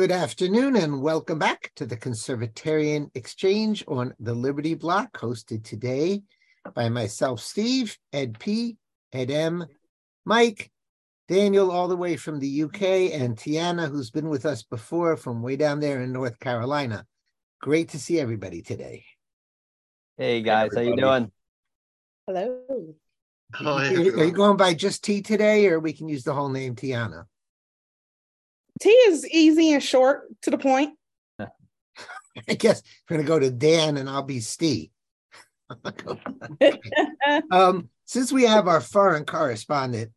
Good afternoon and welcome back to the Conservatarian Exchange on the Liberty Block, hosted today by myself, Steve, Ed P, Ed M, Mike, Daniel, all the way from the UK, and Tiana, who's been with us before from way down there in North Carolina. Great to see everybody today. Hey guys, how you doing? Hello. Are you going by just T today, or we can use the whole name Tiana? T is easy and short to the point. I guess we're going to go to Dan and I'll be Steve. Since we have our foreign correspondent,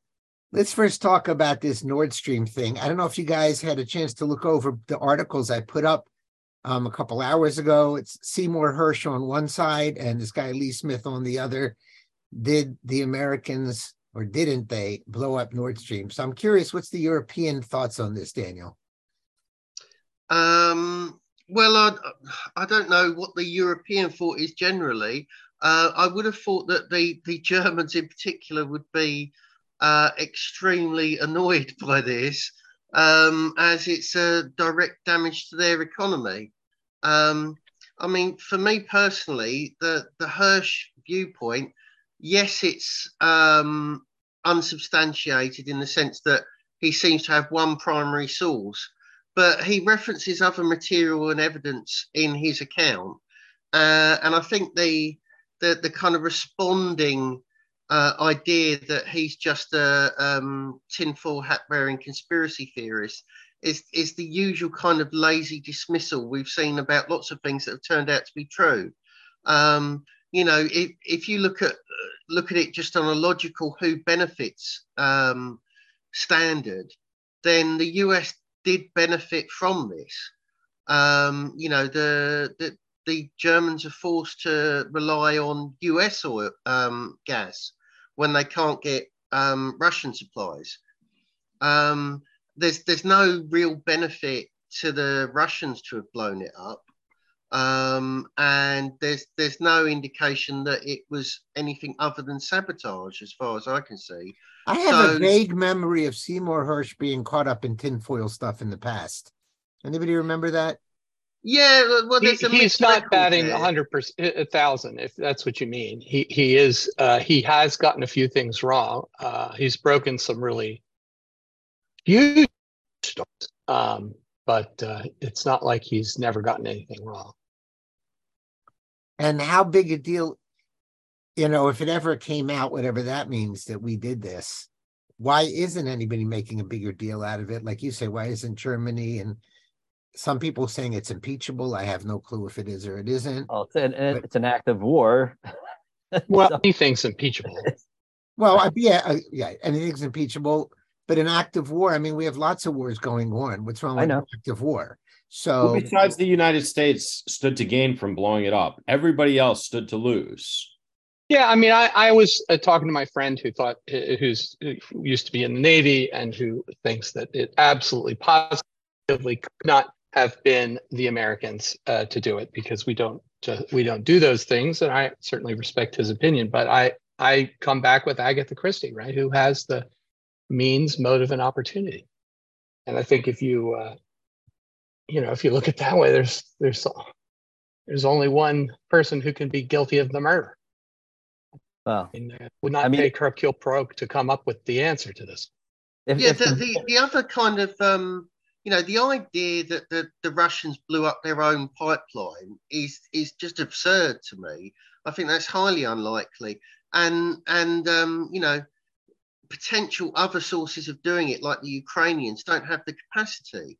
let's first talk about this Nord Stream thing. I don't know if you guys had a chance to look over the articles I put up a couple hours ago. It's Seymour Hersh on one side and this guy Lee Smith on the other. Did the Americans, or didn't they, blow up Nord Stream? So I'm curious, what's the European thoughts on this, Daniel? Well, I don't know what the European thought is generally. I would have thought that the Germans in particular would be extremely annoyed by this, as it's a direct damage to their economy. I mean, for me personally, the Hersh viewpoint, yes, it's unsubstantiated in the sense that he seems to have one primary source, but he references other material and evidence in his account. And I think the kind of responding idea that he's just a tinfoil hat-wearing conspiracy theorist is the usual kind of lazy dismissal we've seen about lots of things that have turned out to be true. You know, if you look at it just on a logical who benefits standard, then the US did benefit from this. You know, the Germans are forced to rely on US oil gas when they can't get Russian supplies. There's no real benefit to the Russians to have blown it up. And there's no indication that it was anything other than sabotage, as far as I can see. I have a vague memory of Seymour Hersh being caught up in tinfoil stuff in the past. Anybody remember that? Yeah, well, he's not batting 100,000, if that's what you mean. He has gotten a few things wrong. He's broken some really huge stuff, but it's not like he's never gotten anything wrong. And how big a deal, you know, if it ever came out, whatever that means, that we did this, why isn't anybody making a bigger deal out of it? Like you say, why isn't Germany? And some people saying it's impeachable. I have no clue if it is or it isn't. Oh, but it's an act of war. Well, so anything's impeachable. Well, yeah, anything's impeachable. But an act of war, I mean, we have lots of wars going on. What's wrong with an act of war? So, well, besides the United States stood to gain from blowing it up, everybody else stood to lose. Yeah, I mean, I was talking to my friend who used to be in the Navy and who thinks that it absolutely positively could not have been the Americans to do it, because we don't do those things. And I certainly respect his opinion, but I come back with Agatha Christie, right? Who has the means, motive, and opportunity. And I think if you, you know, if you look at that way, there's only one person who can be guilty of the murder. Wow. And it would not take Hercule Poirot to come up with the answer to this. The other kind of, you know, the idea that the Russians blew up their own pipeline is just absurd to me. I think that's highly unlikely. And you know, potential other sources of doing it, like the Ukrainians, don't have the capacity.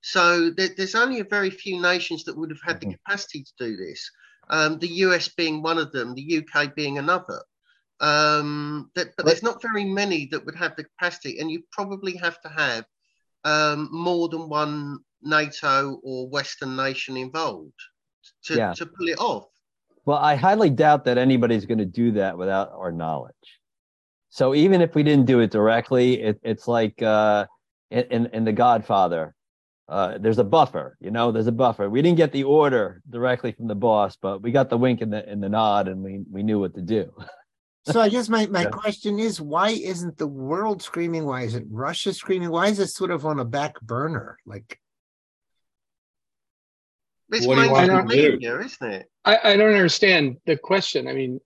So there's only a very few nations that would have had the capacity to do this. The US being one of them, the UK being another. But there's not very many that would have the capacity, and you probably have to have more than one NATO or Western nation involved to pull it off. Well, I highly doubt that anybody's going to do that without our knowledge. So even if we didn't do it directly, it's like in The Godfather, there's a buffer, you know, there's a buffer. We didn't get the order directly from the boss, but we got the wink and the nod, and we knew what to do. So I guess my question is, why isn't the world screaming? Why isn't Russia screaming? Why is it sort of on a back burner? Like, It's mainstream media, isn't it? I don't understand the question. I mean,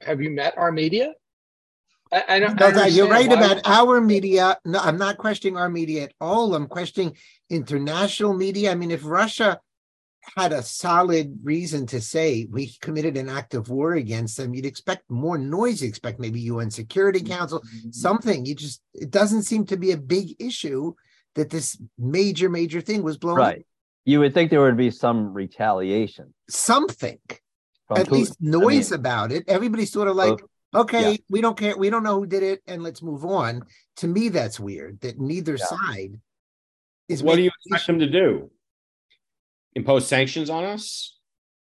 have you met our media? I don't know. You're right about our media. No, I'm not questioning our media at all. I'm questioning international media. I mean, if Russia had a solid reason to say we committed an act of war against them, you'd expect more noise. You expect maybe UN Security Council, something. You just, it doesn't seem to be a big issue that this major, major thing was blown up. Right. You would think there would be some retaliation. Something. At least noise about it. Everybody's sort of like, okay, we don't care. We don't know who did it, and let's move on. To me, that's weird that neither side is. What do you expect them to do? Impose sanctions on us?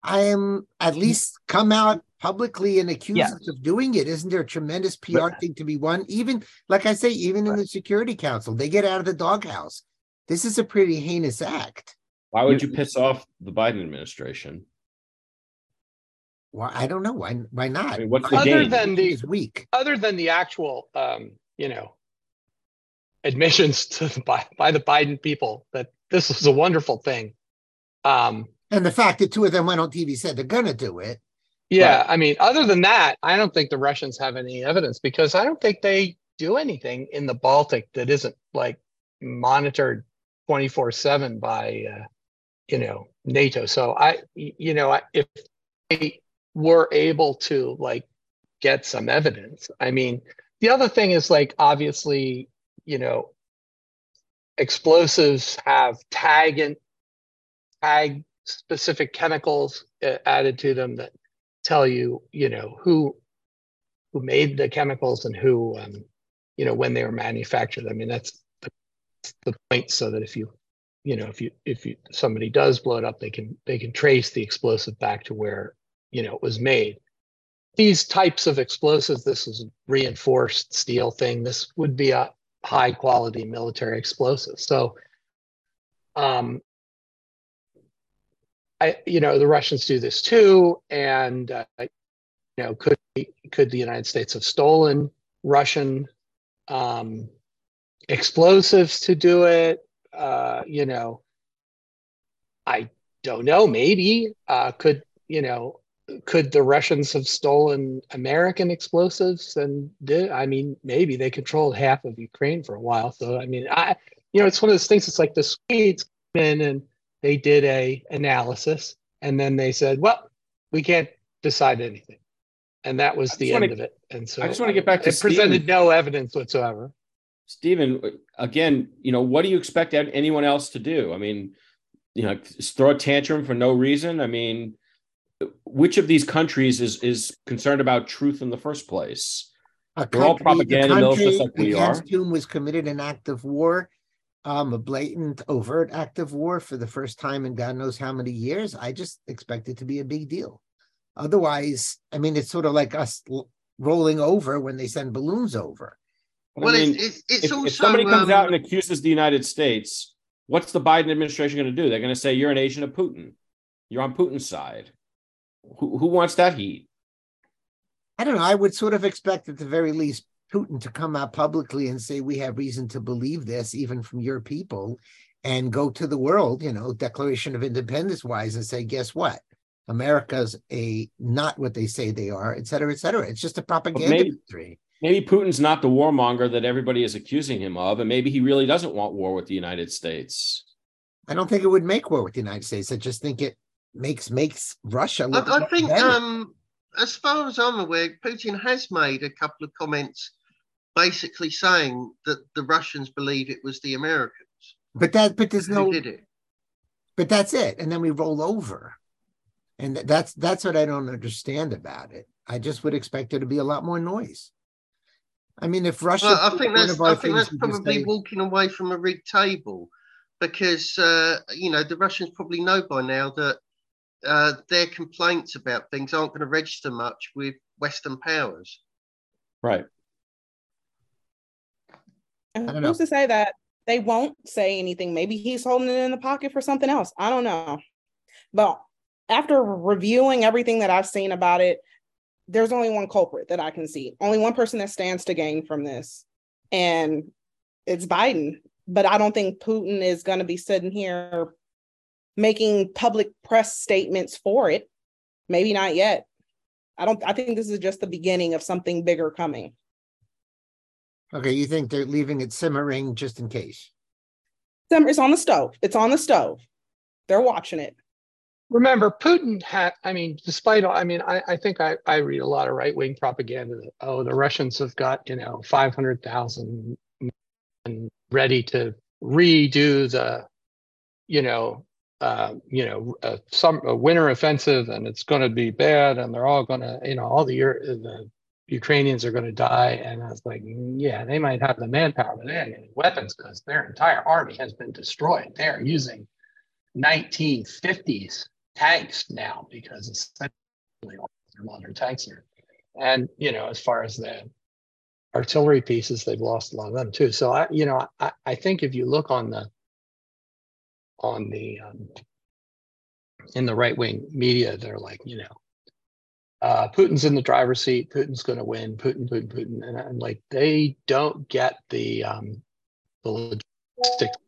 I am at least come out publicly and accuse us of doing it. Isn't there a tremendous PR thing to be won? Even, like I say, even in the Security Council, they get out of the doghouse. This is a pretty heinous act. Why would you piss off the Biden administration? Well, I don't know. Why not? I mean, what's the game? Other than the actual, admissions to the, by the Biden people that this is a wonderful thing. And the fact that two of them went on TV said they're going to do it. Yeah. Right. I mean, other than that, I don't think the Russians have any evidence because I don't think they do anything in the Baltic that isn't like monitored 24/7 by, NATO. So if they were able to like get some evidence. I mean, the other thing is like, obviously, explosives have tag specific chemicals added to them that tell you, who made the chemicals and who, when they were manufactured. I mean, that's the point so that if somebody does blow it up, they can trace the explosive back to where, it was made. These types of explosives, this is reinforced steel thing. This would be a high quality military explosive. So, the Russians do this too, and could the United States have stolen Russian explosives to do it? I don't know. Maybe could the Russians have stolen American explosives? And maybe they controlled half of Ukraine for a while. So I mean, it's one of those things. It's like the Swedes came in and they did a analysis, and then they said, "Well, we can't decide anything," and that was the end of it. And so I just want to get back to it. Presented no evidence whatsoever. Stephen, again, what do you expect anyone else to do? I mean, throw a tantrum for no reason. I mean, which of these countries is concerned about truth in the first place? They're all propaganda mills, just like we are. Whom was committed an act of war. A blatant, overt act of war for the first time in God knows how many years. I just expect it to be a big deal. Otherwise, I mean, it's sort of like us rolling over when they send balloons over. Well, I mean, if somebody comes out and accuses the United States, what's the Biden administration going to do? They're going to say, you're an agent of Putin. You're on Putin's side. Who wants that heat? I don't know. I would sort of expect at the very least Putin to come out publicly and say, we have reason to believe this, even from your people, and go to the world, Declaration of Independence-wise, and say, guess what? America's not what they say they are, et cetera, et cetera. It's just a propaganda industry. Maybe Putin's not the warmonger that everybody is accusing him of, and maybe he really doesn't want war with the United States. I don't think it would make war with the United States. I just think it makes Russia look better. I think, as far as I'm aware, Putin has made a couple of comments basically saying that the Russians believe it was the Americans. But there's no, who did it. But that's it. And then we roll over. And that's what I don't understand about it. I just would expect there to be a lot more noise. I mean, if Russia... Well, I think that's probably walking away from a rigged table because, the Russians probably know by now that their complaints about things aren't going to register much with Western powers. Right. And who's to say that they won't say anything? Maybe he's holding it in the pocket for something else. I don't know. But after reviewing everything that I've seen about it, there's only one culprit that I can see. Only one person that stands to gain from this. And it's Biden. But I don't think Putin is going to be sitting here making public press statements for it. Maybe not yet. I think this is just the beginning of something bigger coming. Okay, you think they're leaving it simmering just in case? It's on the stove. It's on the stove. They're watching it. Remember, Putin had, I think I read a lot of right-wing propaganda that, oh, the Russians have got, 500,000 men ready to redo the, a winter offensive, and it's going to be bad, and they're all going to, the Ukrainians are going to die. And I was like, yeah, they might have the manpower, but they don't have any weapons because their entire army has been destroyed. They're using 1950s tanks now because essentially all their modern tanks are. And, as far as the artillery pieces, they've lost a lot of them too. So, I think if you look on the in the right-wing media, they're like, Putin's in the driver's seat, Putin's going to win, Putin. And like, they don't get the logistic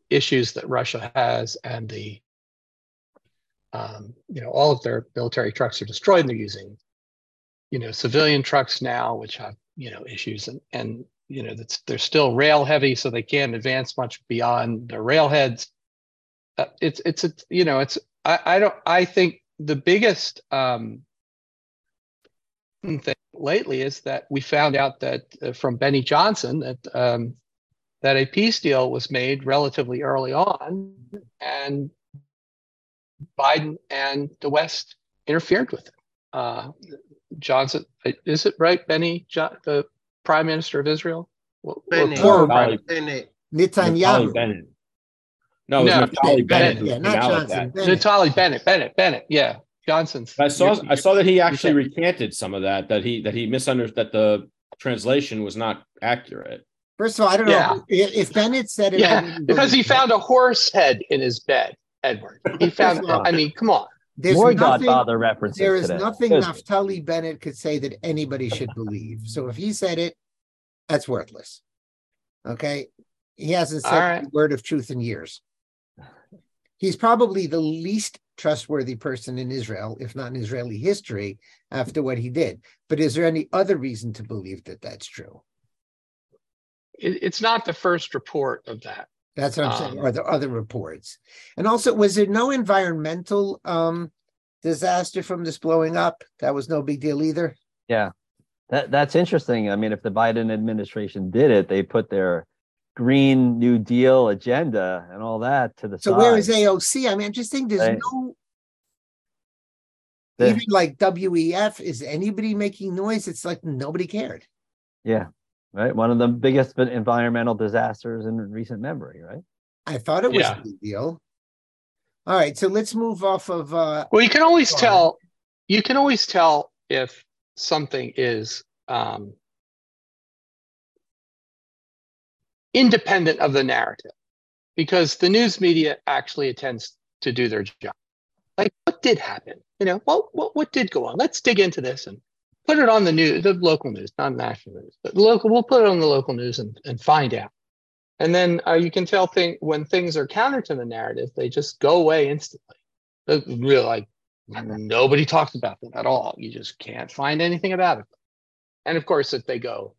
issues that Russia has, and the, all of their military trucks are destroyed, and they're using, civilian trucks now, which have, issues, and they're still rail heavy, so they can't advance much beyond the rail heads. I think the biggest thing lately is that we found out that from Benny Johnson that a peace deal was made relatively early on, and Biden and the West interfered with it. Johnson, is it right, Benny, the Prime Minister of Israel? Netanyahu. No, it was Naftali Bennett. Yeah, not Johnson. Naftali Bennett. Yeah, Johnson's. I saw that he actually recanted some of that he misunderstood, that the translation was not accurate. First of all, I don't know if Bennett said it. Yeah, because he found a horse head in his bed, Edward. He found. I mean, come on. More Godfather references. There is nothing Naftali Bennett could say that anybody should believe. So if he said it, that's worthless. Okay, he hasn't said a word of truth in years. He's probably the least trustworthy person in Israel, if not in Israeli history, after what he did. But is there any other reason to believe that that's true? It's not the first report of that. That's what I'm saying. Are there other reports? And also, was there no environmental disaster from this blowing up? That was no big deal either? Yeah, that's interesting. I mean, if the Biden administration did it, they put their Green New Deal agenda and all that to the side. So where is AOC? I mean, I'm just thinking there's even like WEF, is anybody making noise? It's like nobody cared. Yeah, right. One of the biggest environmental disasters in recent memory, right? I thought it was a New Deal. All right, so let's move off of... well, you can always tell. You can always tell if something is... independent of the narrative, because the news media actually attempts to do their job. Like, what did happen? What did go on? Let's dig into this and put it on the news, the local news, not national news, but local. We'll put it on the local news and find out. And then you can tell when things are counter to the narrative, they just go away instantly. Really, like, nobody talks about them at all. You just can't find anything about it. And of course, if they go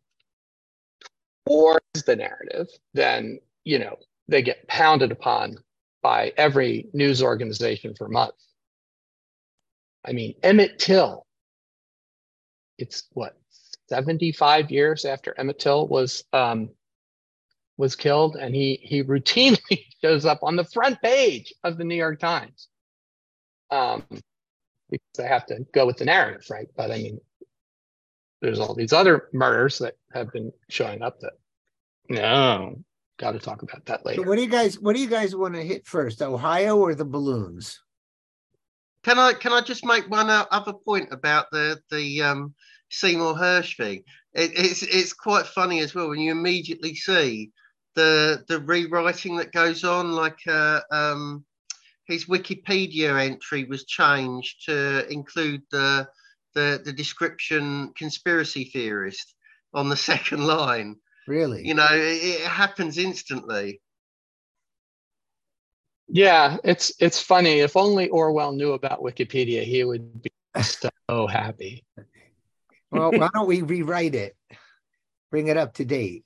or is the narrative, then they get pounded upon by every news organization for months. I mean, Emmett Till, it's 75 years after Emmett Till was killed, and he routinely shows up on the front page of the New York Times. Because they have to go with the narrative, right? But I mean, there's all these other murders that have been showing up that got to talk about that later. So what do you guys want to hit first, Ohio or the balloons? Can I just make one other point about the Seymour Hersh thing? It's quite funny as well when you immediately see the rewriting that goes on, like his Wikipedia entry was changed to include the description conspiracy theorist on the second line. Really? It happens instantly. Yeah, it's funny. If only Orwell knew about Wikipedia, he would be so happy. Well, why don't we rewrite it? Bring it up to date.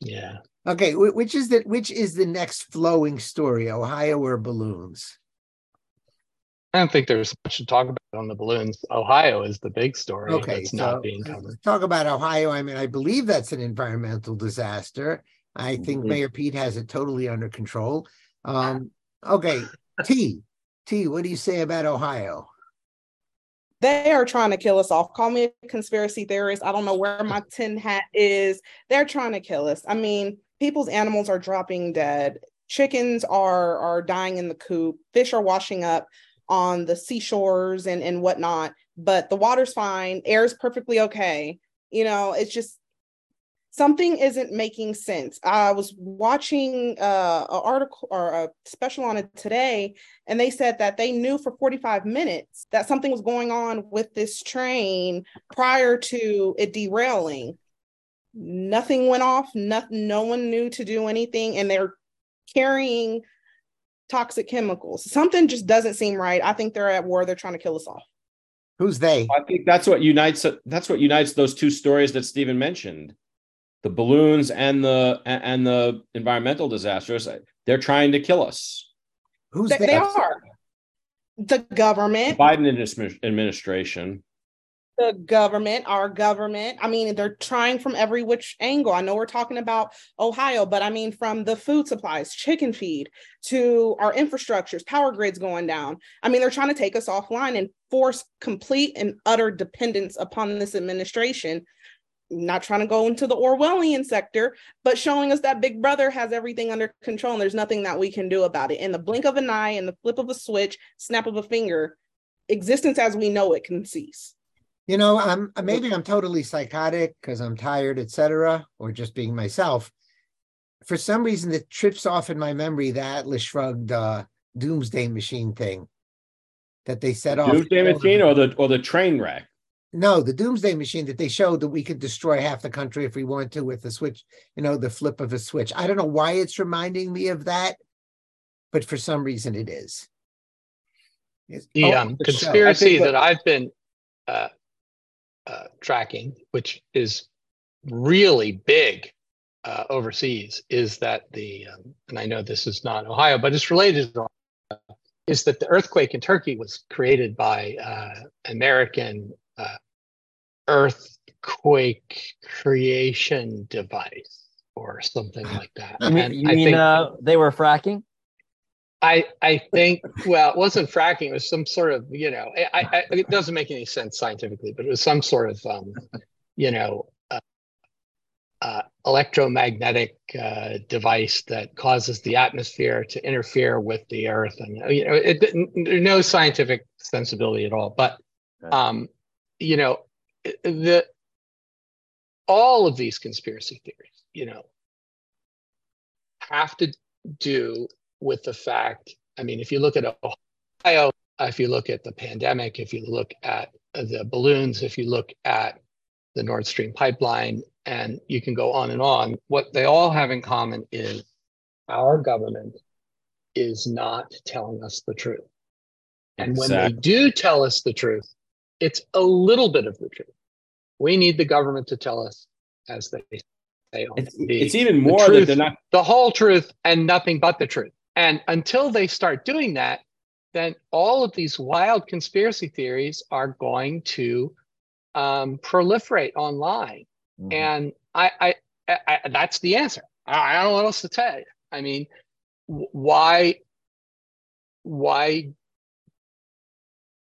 Yeah. Okay, which is the next flowing story, Ohio or balloons? I don't think there's much to talk about on the balloons. Ohio is the big story that's not being covered. Talk about Ohio. I mean, I believe that's an environmental disaster. I think Mayor Pete has it totally under control. Okay, T, what do you say about Ohio? They are trying to kill us off. Call me a conspiracy theorist. I don't know where my tin hat is. They're trying to kill us. I mean, people's animals are dropping dead. Chickens are dying in the coop. Fish are washing up on the seashores and whatnot. But the water's fine. Air's perfectly okay. You know, it's just something isn't making sense. I was watching an article or a special on it today, and they said that they knew for 45 minutes that something was going on with this train prior to it derailing. Nothing went off. No one knew to do anything, and they're carrying toxic chemicals. Something just doesn't seem right. I think they're at war. They're trying to kill us all. Who's they? I think that's what unites. That's what unites those two stories that Stephen mentioned. The balloons and the environmental disasters, they're trying to kill us. Who's they? They are. The government. The Biden administration. The government, our government. I mean, they're trying from every which angle. I know we're talking about Ohio, but I mean, from the food supplies, chicken feed, to our infrastructures, power grids going down. I mean, they're trying to take us offline and force complete and utter dependence upon this administration. Not trying to go into the Orwellian sector, but showing us that Big Brother has everything under control and there's nothing that we can do about it. In the blink of an eye, in the flip of a switch, snap of a finger, existence as we know it can cease. You know, I'm totally psychotic because I'm tired, etc., or just being myself. For some reason, it trips off in my memory the Atlas Shrugged Doomsday Machine thing that they set off. Doomsday Machine or the train wreck. No, the Doomsday Machine that they showed that we could destroy half the country if we want to with the switch, you know, the flip of a switch. I don't know why it's reminding me of that, but for some reason it is. The conspiracy that I've been tracking, which is really big overseas, is that and I know this is not Ohio, but it's related to Ohio, is that the earthquake in Turkey was created by American earthquake creation device or something like that. You mean they were fracking? I think, well, it wasn't fracking. It was some sort of, you know, it doesn't make any sense scientifically, but it was some sort of, electromagnetic device that causes the atmosphere to interfere with the earth. And, you know, no scientific sensibility at all. But, you know, all of these conspiracy theories, you know, have to do with the fact, I mean, if you look at Ohio, if you look at the pandemic, if you look at the balloons, if you look at the Nord Stream pipeline, and you can go on and on, what they all have in common is our government is not telling us the truth. And when they do tell us the truth, it's a little bit of the truth. We need the government to tell us, as they say, it's even more that they're not the whole truth and nothing but the truth. And until they start doing that, then all of these wild conspiracy theories are going to proliferate online. Mm-hmm. And I that's the answer. I don't know what else to tell you. I mean, why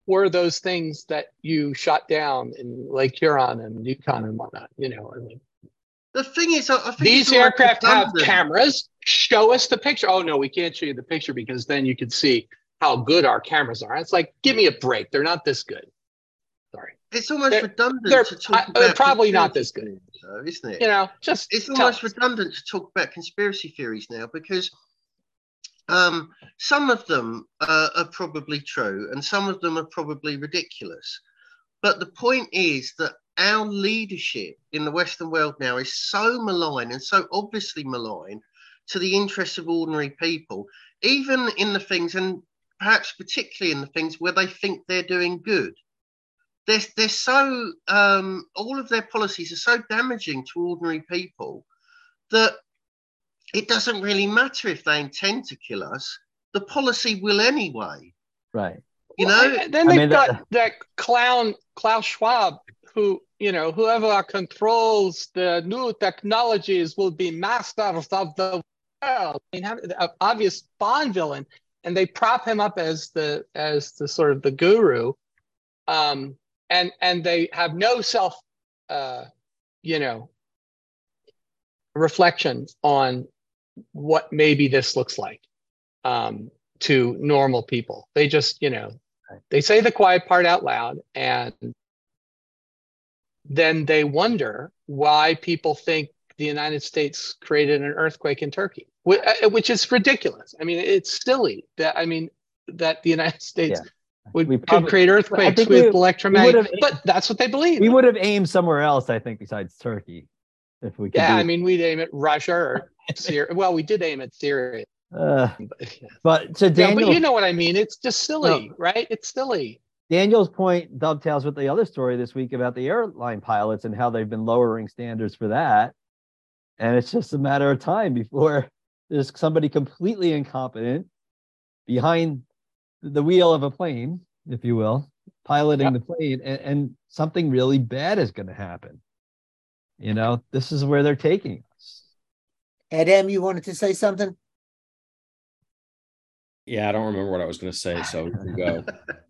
were those things that you shot down in Lake Huron and Yukon and whatnot? You know, I mean, the thing is, I think these aircraft have cameras. Show us the picture. Oh no, we can't show you the picture because then you can see how good our cameras are. It's like, give me a break. They're not this good. Sorry, it's almost redundant to talk about. They're probably not this good, though, isn't it? You know, just it's almost redundant to talk about conspiracy theories now because. Some of them are probably true and some of them are probably ridiculous. But the point is that our leadership in the Western world now is so malign and so obviously malign to the interests of ordinary people, even in the things, and perhaps particularly in the things where they think they're doing good. They're so, all of their policies are so damaging to ordinary people that it doesn't really matter if they intend to kill us. The policy will anyway. Right. You know, well, then they've got that clown, Klaus Schwab, who, you know, whoever controls the new technologies will be masters of the world. I mean, an obvious Bond villain, and they prop him up as the sort of the guru, and they have no self, reflection on what maybe this looks like to normal people. They just, they say the quiet part out loud, and then they wonder why people think the United States created an earthquake in Turkey, which is ridiculous. I mean, it's silly that the United States could create earthquakes with electromagnetic, but that's what they believe. We would have aimed somewhere else, I think, besides Turkey, if we could. Yeah, we'd aim at Russia or Syria. Well, we did aim at Syria. But so Daniel, but you know what I mean? It's just silly, right? It's silly. Daniel's point dovetails with the other story this week about the airline pilots and how they've been lowering standards for that. And it's just a matter of time before there's somebody completely incompetent behind the wheel of a plane, if you will, piloting the plane, and something really bad is going to happen. You know, this is where they're taking us. Adam, you wanted to say something? Yeah, I don't remember what I was going to say, so you go.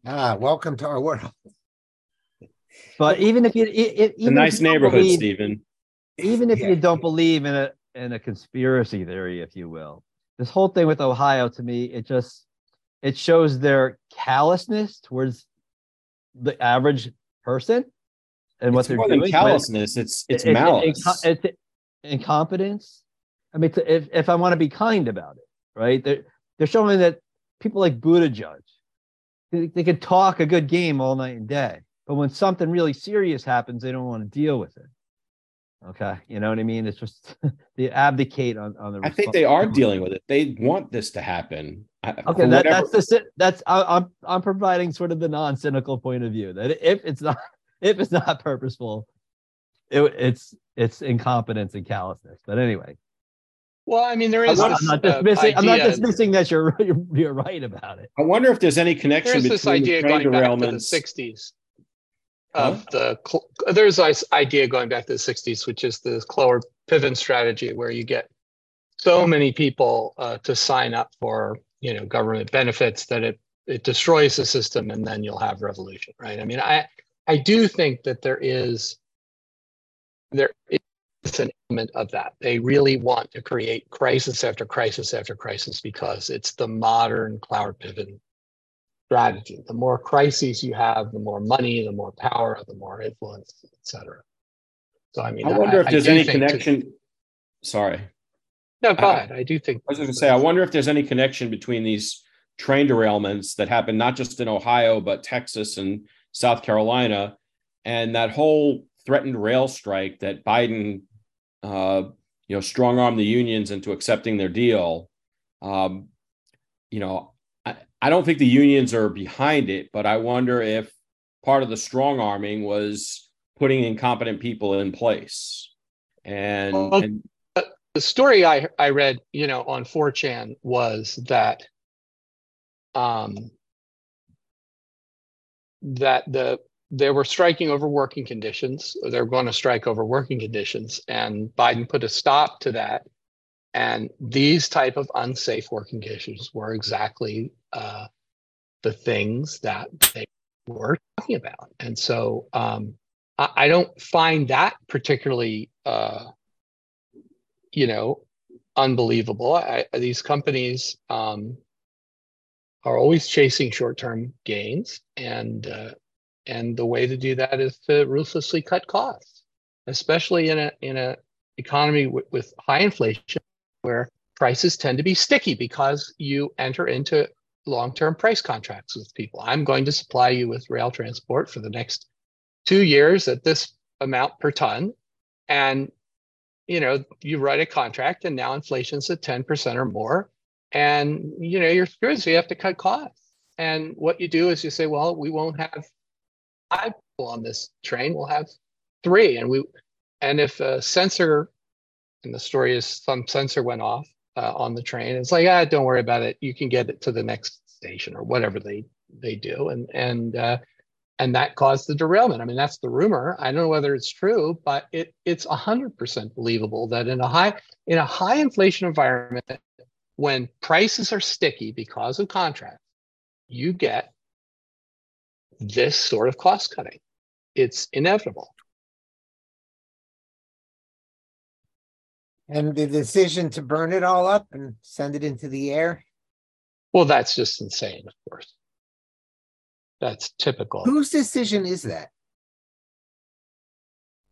Welcome to our world. But even if you, even nice neighborhood, Stephen. Even if you don't believe in a conspiracy theory, if you will, this whole thing with Ohio, to me, it shows their callousness towards the average person and what they're doing. It's more than callousness; it's malice, it's incompetence. I mean, if I want to be kind about it, right? They're showing that people like Buttigieg, they could talk a good game all night and day, but when something really serious happens, they don't want to deal with it. Okay, you know what I mean? It's just they abdicate on the. I think they are dealing with it. They want this to happen. Okay, I'm providing sort of the non-cynical point of view that if it's not purposeful, it's incompetence and callousness. But anyway. Well, I mean, there is. I'm not dismissing that you're right about it. I wonder if there's any connection between this idea going back to the 60s. There's this idea going back to the 60s, which is the Clower-Piven strategy, where you get so many people to sign up for government benefits that it destroys the system, and then you'll have revolution, right? I mean, I do think that there is an element of that. They really want to create crisis after crisis after crisis because it's the modern Clower-Piven strategy. The more crises you have, the more money, the more power, the more influence, et cetera. So, I mean, I wonder if there's any connection. Sorry. No, go ahead. I do think. I was going to say, I wonder if there's any connection between these train derailments that happen not just in Ohio, but Texas and South Carolina, and that whole threatened rail strike that Biden strong arm the unions into accepting their deal. I don't think the unions are behind it, but I wonder if part of the strong arming was putting incompetent people in place. And the story I read, on 4chan was that they were striking over working conditions. They're going to strike over working conditions, and Biden put a stop to that. And these type of unsafe working conditions were exactly the things that they were talking about. And so I don't find that particularly, unbelievable. These companies are always chasing short-term gains, and the way to do that is to ruthlessly cut costs, especially in an economy with high inflation, where prices tend to be sticky because you enter into long-term price contracts with people. I'm going to supply you with rail transport for the next 2 years at this amount per ton. And, you know, you write a contract and now inflation's at 10% or more, and, you know, you're screwed. So you have to cut costs. And what you do is you say, well, we won't have 5 people on this train. We'll have 3. And if a sensor, and the story is some sensor went off on the train, it's like, don't worry about it. You can get it to the next station or whatever they do. And that caused the derailment. I mean, that's the rumor. I don't know whether it's true, but it's 100% believable that in a high inflation environment, when prices are sticky because of contracts, you get this sort of cost cutting. It's inevitable. And the decision to burn it all up and send it into the air? Well, that's just insane, of course. That's typical. Whose decision is that?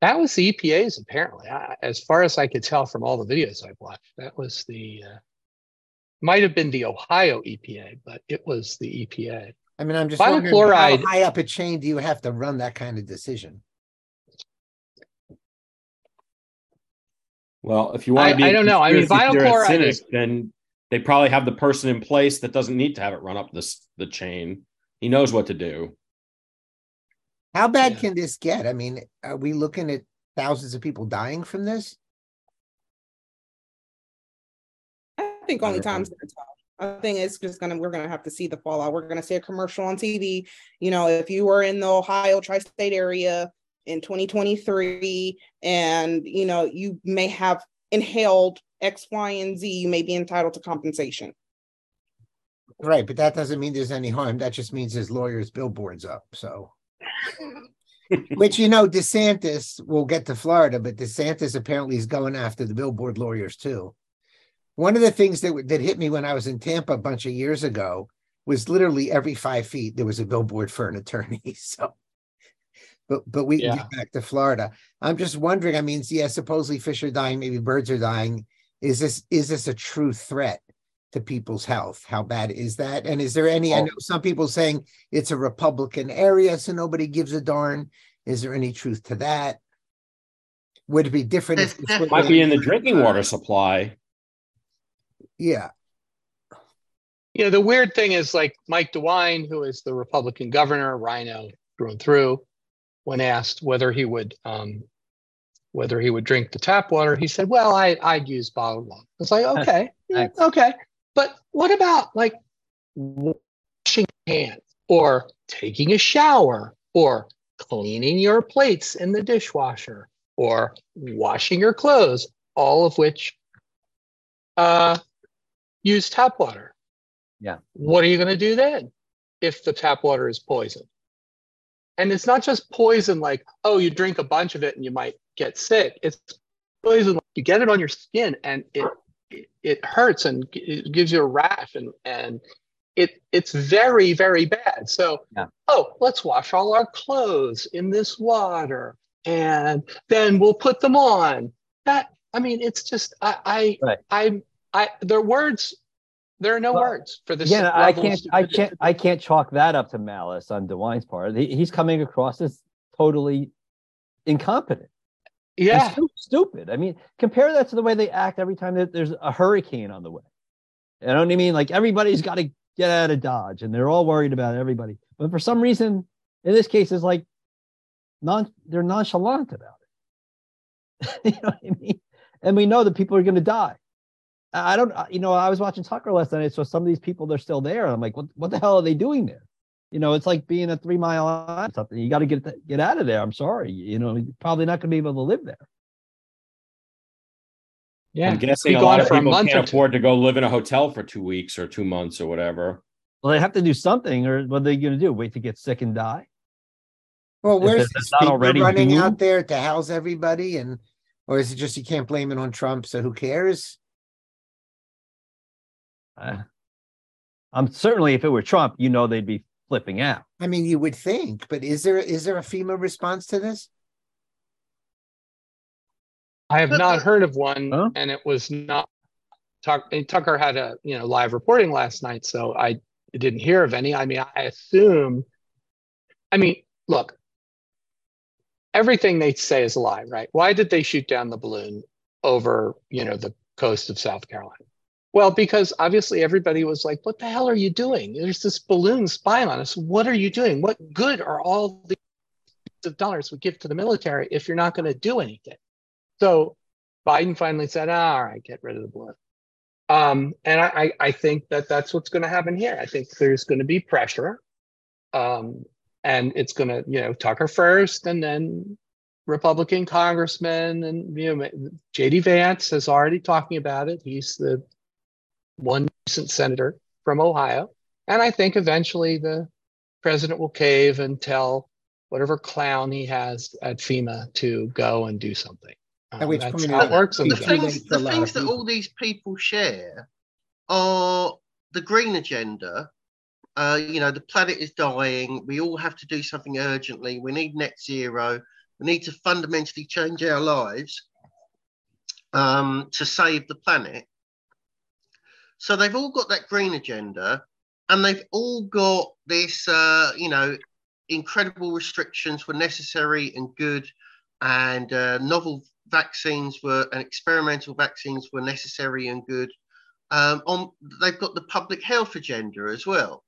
That was the EPA's, apparently. As far as I could tell from all the videos I've watched, that was the, might have been the Ohio EPA, but it was the EPA. I mean, I'm just wondering how high up a chain do you have to run that kind of decision? Well, if you want to be, I don't know. I mean, vinyl chloride, then they probably have the person in place that doesn't need to have it run up the chain. He knows what to do. How bad can this get? I mean, are we looking at thousands of people dying from this? I think only time's going to tell. I think it's just we're going to have to see the fallout. We're going to see a commercial on TV. You know, if you were in the Ohio tri-state area in 2023 and, you know, you may have inhaled X, Y, and Z, you may be entitled to compensation. Right, but that doesn't mean there's any harm. That just means his lawyer's billboard's up. So, which, you know, DeSantis will get to Florida, but DeSantis apparently is going after the billboard lawyers too. One of the things that hit me when I was in Tampa a bunch of years ago was literally every 5 feet there was a billboard for an attorney. So, but we can get back to Florida. I'm just wondering. I mean, supposedly fish are dying, maybe birds are dying. Is this a true threat to people's health? How bad is that? And is there any, I know some people saying it's a Republican area, so nobody gives a darn. Is there any truth to that? Would it be different? It might be in the drinking water supply. Yeah. You know, the weird thing is, like, Mike DeWine, who is the Republican governor, Rhino through and through, when asked whether he would drink the tap water, he said, well, I'd use bottled water. It's like, okay, okay. But what about, like, washing hands or taking a shower or cleaning your plates in the dishwasher or washing your clothes, all of which use tap water? Yeah. What are you going to do then if the tap water is poison? And it's not just poison like, oh, you drink a bunch of it and you might get sick. It's poison like you get it on your skin and it hurts and it gives you a rash and it's very, very bad. So, let's wash all our clothes in this water and then we'll put them on. That, I mean, it's just, there are no words for this. Yeah, I can't chalk that up to malice on DeWine's part. He's coming across as totally incompetent. Yeah, stupid. I mean, compare that to the way they act every time that there's a hurricane on the way. You know what I mean? Like, everybody's got to get out of Dodge, and they're all worried about everybody. But for some reason, in this case, it's like they're nonchalant about it. You know what I mean? And we know that people are going to die. I don't, you know, I was watching Tucker last night, so some of these people, they're still there. And I'm like, what the hell are they doing there? You know, it's like being a 3 mile island or something. You got to get out of there. I'm sorry. You know, you're probably not going to be able to live there. Yeah. I'm guessing a lot of people can't afford to go live in a hotel for 2 weeks or 2 months or whatever. Well, they have to do something, or what are they going to do? Wait to get sick and die? Well, where's running out there to house everybody? And, or is it just you can't blame it on Trump, so who cares? I'm certainly, if it were Trump, you know, they'd be flipping out. I mean, you would think, but is there a FEMA response to this? I have not heard of one, and it was not. Tucker had a live reporting last night, so I didn't hear of any. I mean, I assume. I mean, look, everything they say is a lie, right? Why did they shoot down the balloon over, you know, the coast of South Carolina? Well, because obviously everybody was like, what the hell are you doing? There's this balloon spying on us. What are you doing? What good are all the dollars we give to the military if you're not going to do anything? So Biden finally said, all right, get rid of the balloon. And I think that that's what's going to happen here. I think there's going to be pressure. And it's going to, you know, Tucker first, and then Republican congressman, and, you know, J.D. Vance is already talking about it. He's the one recent senator from Ohio. And I think eventually the president will cave and tell whatever clown he has at FEMA to go and do something. That's how it works. The things that all these people share are the green agenda. You know, the planet is dying. We all have to do something urgently. We need net zero. We need to fundamentally change our lives to save the planet. So they've all got that green agenda, and they've all got this, you know, incredible restrictions were necessary and good, and novel vaccines were, and experimental vaccines were necessary and good. They've got the public health agenda as well.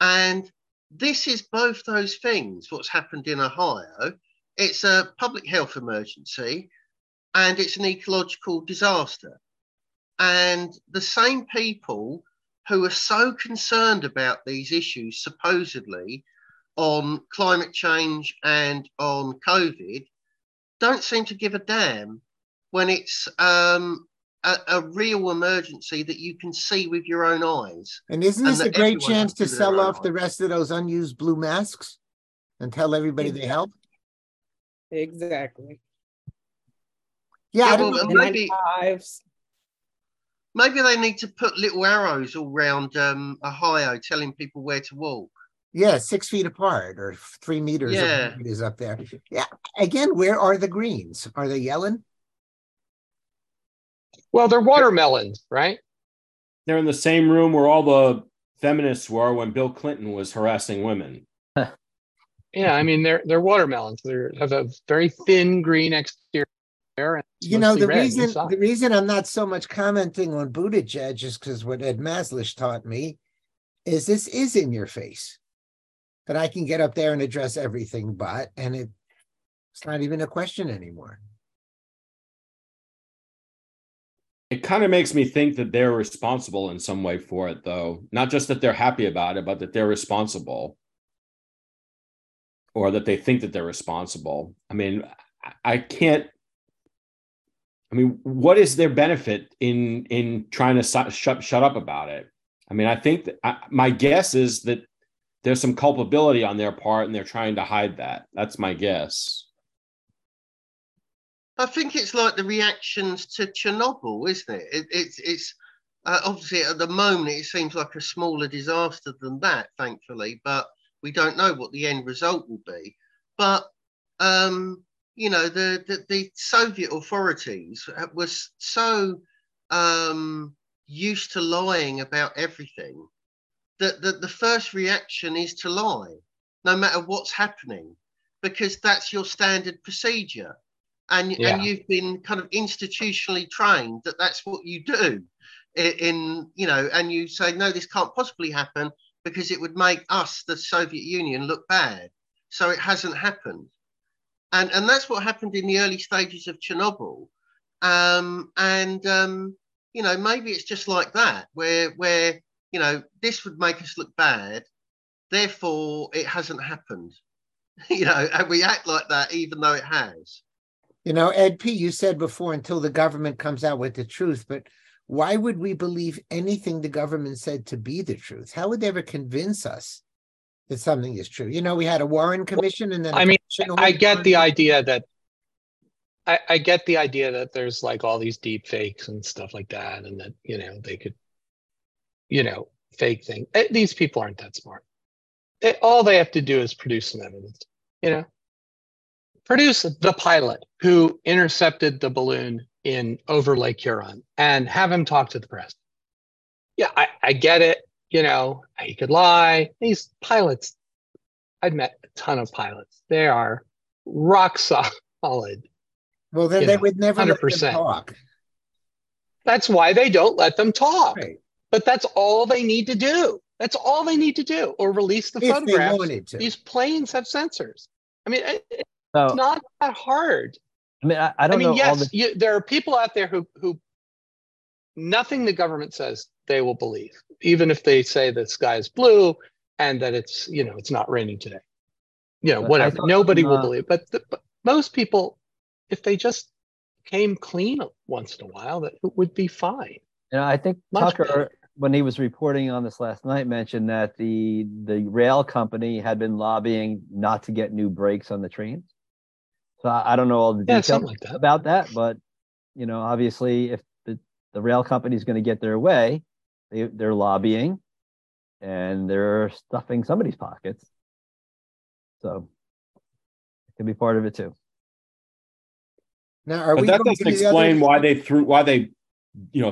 And this is both those things, what's happened in Ohio. It's a public health emergency, and it's an ecological disaster. And the same people who are so concerned about these issues, supposedly, on climate change and on COVID, don't seem to give a damn when it's a real emergency that you can see with your own eyes. And isn't this a great chance to sell off the rest of those unused blue masks and tell everybody they help? Exactly. Yeah, I don't know. Maybe they need to put little arrows all around Ohio telling people where to walk. Yeah, 6 feet apart or 3 meters. Yeah, is up there. Yeah. Again, where are the Greens? Are they yelling? Well, they're watermelons, right? They're in the same room where all the feminists were when Bill Clinton was harassing women. Yeah, I mean, they're watermelons. They have a very thin green exterior. You know, the reason I'm not so much commenting on Buttigieg is because what Ed Maslisch taught me is this is in your face, that I can get up there and address everything, but, and it's not even a question anymore. It kind of makes me think that they're responsible in some way for it, though. Not just that they're happy about it, but that they're responsible, or that they think that they're responsible. I mean, what is their benefit in trying to shut up about it? I mean, I think that my guess is that there's some culpability on their part, and they're trying to hide that. That's my guess. I think it's like the reactions to Chernobyl, isn't it? It's obviously at the moment it seems like a smaller disaster than that, thankfully, but we don't know what the end result will be. But you know, the Soviet authorities were so used to lying about everything that the first reaction is to lie, no matter what's happening, because that's your standard procedure. And you've been kind of institutionally trained that that's what you do in, you know, and you say, no, this can't possibly happen because it would make us, the Soviet Union, look bad. So it hasn't happened. And that's what happened in the early stages of Chernobyl. You know, maybe it's just like that, where, you know, this would make us look bad, therefore it hasn't happened. You know, and we act like that even though it has. You know, Ed P., you said before, until the government comes out with the truth, but why would we believe anything the government said to be the truth? How would they ever convince us that something is true? You know, we had a Warren Commission, and then I get the idea that there's like all these deep fakes and stuff like that, and that, you know, they could, you know, fake things. These people aren't that smart. All they have to do is produce some evidence. You know, produce the pilot who intercepted the balloon in over Lake Huron and have him talk to the press. Yeah, I get it. You know, he could lie. These pilots, I've met a ton of pilots. They are rock solid Well, then they would never 100%. Let them talk. That's why they don't let them talk. Right. But that's all they need to do. That's all they need to do, or release the photographs. These planes have sensors. I mean, it's not that hard. I mean, I don't know. Yes, there are people out there who nothing the government says they will believe, even if they say the sky is blue and that it's, you know, it's not raining today. You know, whatever. Nobody will believe. But most people, if they just came clean once in a while, that it would be fine. And I think Tucker, when he was reporting on this last night, mentioned that the rail company had been lobbying not to get new brakes on the trains. So I don't know all the details about that, but, you know, obviously if the rail company is going to get their way, they're lobbying and they're stuffing somebody's pockets. So it could be part of it too. Now, that doesn't explain why they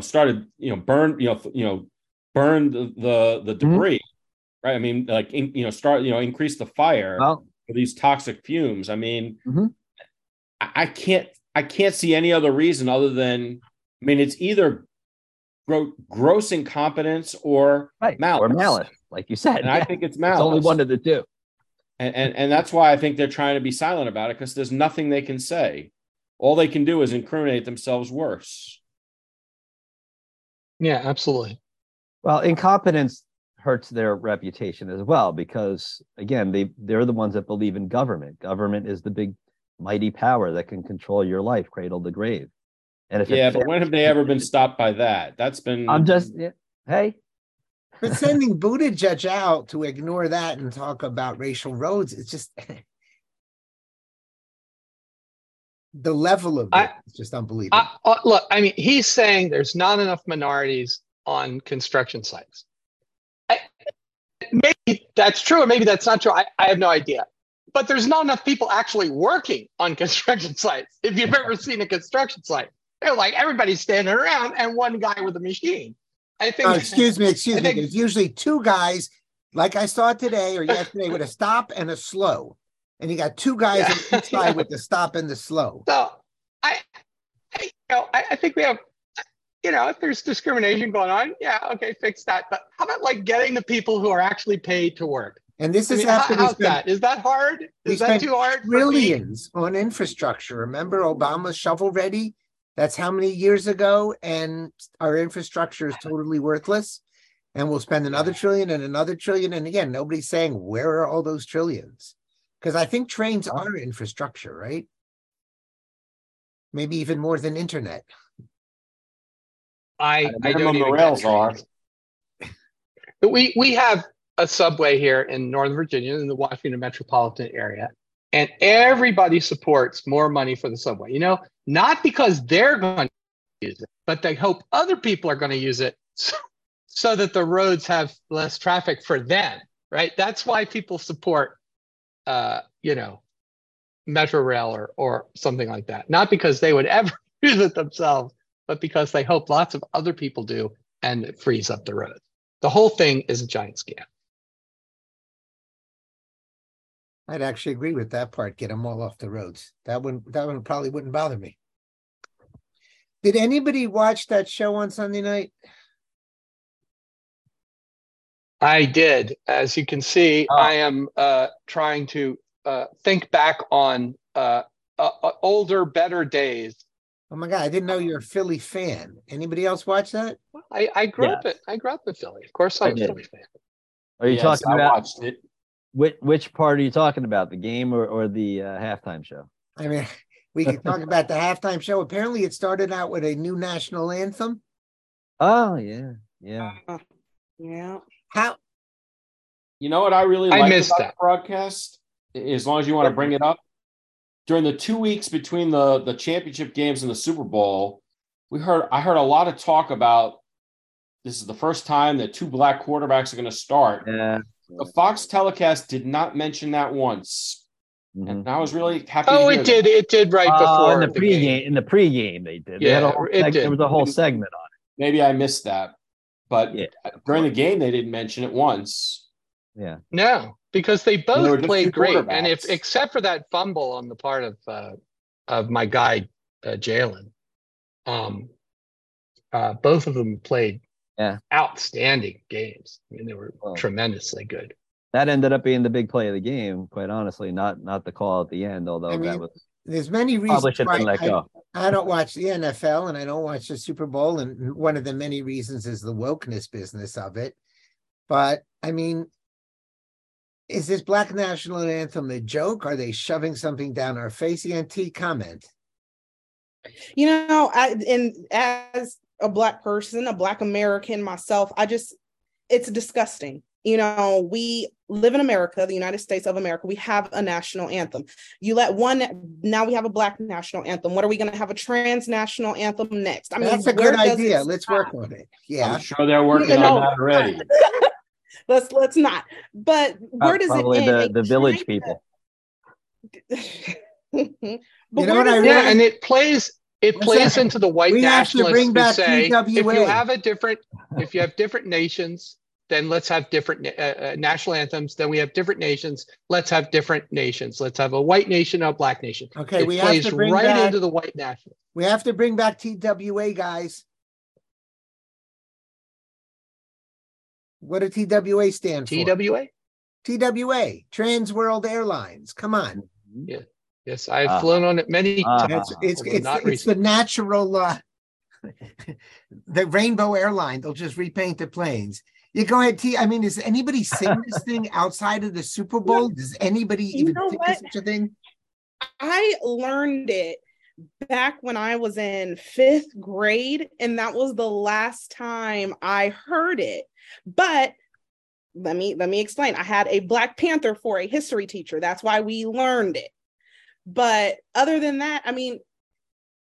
started, burned the debris, mm-hmm. right? I mean, like, increase the fire for these toxic fumes. I mean, mm-hmm. I can't see any other reason other than, I mean, it's either gross incompetence or malice. Or malice, like you said. And I think it's malice. It's only one of the two. And that's why I think they're trying to be silent about it, because there's nothing they can say. All they can do is incriminate themselves worse. Yeah, absolutely. Well, incompetence hurts their reputation as well, because, again, they're the ones that believe in government. Government is the big, mighty power that can control your life, cradle to grave. And if but when have they ever been stopped by that? That's been... hey. But sending Buttigieg out to ignore that and talk about racial roads, it's just... The level of it is just unbelievable. Look, I mean, he's saying there's not enough minorities on construction sites. Maybe that's true, or maybe that's not true. I have no idea. But there's not enough people actually working on construction sites. If you've ever seen a construction site, they're like everybody's standing around and one guy with a machine. I think. Oh, excuse me. There's usually two guys, like I saw today or yesterday, with a stop and a slow. And you got two guys on each side with the stop and the slow. So I think we have, you know, if there's discrimination going on, fix that. But how about like getting the people who are actually paid to work? And this is after that. Is that hard? Is that too hard? Trillions on infrastructure. Remember Obama's shovel ready? That's how many years ago, and our infrastructure is totally worthless. And we'll spend another trillion and another trillion. And again, nobody's saying where are all those trillions? Because I think trains are infrastructure, right? Maybe even more than internet. I don't know. Rails are. But we have a subway here in Northern Virginia in the Washington metropolitan area, and everybody supports more money for the subway. You know, not because they're going to use it, but they hope other people are going to use it so that the roads have less traffic for them, right? That's why people support. Metro Rail or something like that. Not because they would ever use it themselves, but because they hope lots of other people do, and it frees up the road. The whole thing is a giant scam. I'd actually agree with that part. Get them all off the roads. That one probably wouldn't bother me. Did anybody watch that show on Sunday night? I did. As you can see, I am trying to think back on older, better days. Oh my God! I didn't know you're a Philly fan. Anybody else watch that? I grew up in Philly. Of course, I was a Philly fan. Are you talking about? I watched it. Which part are you talking about? The game or the halftime show? I mean, we can talk about the halftime show. Apparently, it started out with a new national anthem. Oh yeah. Yeah. How? You know what I really like about that broadcast? As long as you want to bring it up, during the 2 weeks between the championship games and the Super Bowl, I heard a lot of talk about this is the first time that two black quarterbacks are going to start. Yeah. The Fox telecast did not mention that once, mm-hmm. and I was really happy. Oh, it did. It did right before in the pregame. In the pregame, they did. Yeah, there was a whole segment on it. Maybe I missed that. But during the game, they didn't mention it once. Yeah. No, because they both played great. And except for that fumble on the part of my guy, Jalen. Both of them played outstanding games. I mean, they were tremendously good. That ended up being the big play of the game, quite honestly, not the call at the end, although that was... There's many reasons why I don't watch the NFL and I don't watch the Super Bowl. And one of the many reasons is the wokeness business of it. But I mean, is this Black National Anthem a joke? Are they shoving something down our face? ENT, comment. You know, and as a Black person, a Black American myself, it's disgusting. You know, we live in America, the United States of America. We have a national anthem. You let one, now we have a Black national anthem. What are we going to have a trans national anthem next? I mean, that's a good idea. Let's work on it. Yeah, I'm sure they're working on that already. Let's not. But where does it end? Probably the village people. You know what I mean? Yeah, and it plays into the white nationalists who say, if you have different nations, then let's have different national anthems. Then we have different nations. Let's have different nations. Let's have a white nation, a Black nation. Okay, it plays right into the white nationalists. We have to bring back TWA, guys. What do TWA stand for? TWA, Trans World Airlines. Come on. Yeah. Yes, I've flown on it many times. It's the natural, the Rainbow Airline. They'll just repaint the planes. You go ahead, T. I mean, does anybody sing this thing outside of the Super Bowl? Does anybody even think of such a thing? I learned it back when I was in 5th grade, and that was the last time I heard it. But let me explain. I had a Black Panther for a history teacher. That's why we learned it. But other than that, I mean,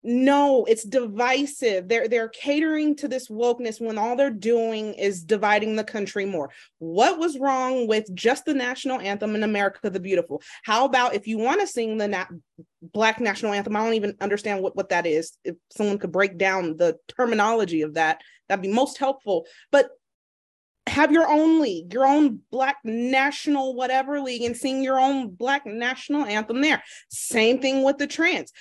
no, it's divisive. They're catering to this wokeness when all they're doing is dividing the country more. What was wrong with just the national anthem in America the Beautiful? How about if you want to sing the Black National Anthem? I don't even understand what that is. If someone could break down the terminology of that, that'd be most helpful. But have your own Black National whatever league and sing your own Black National Anthem there. Same thing with the trans.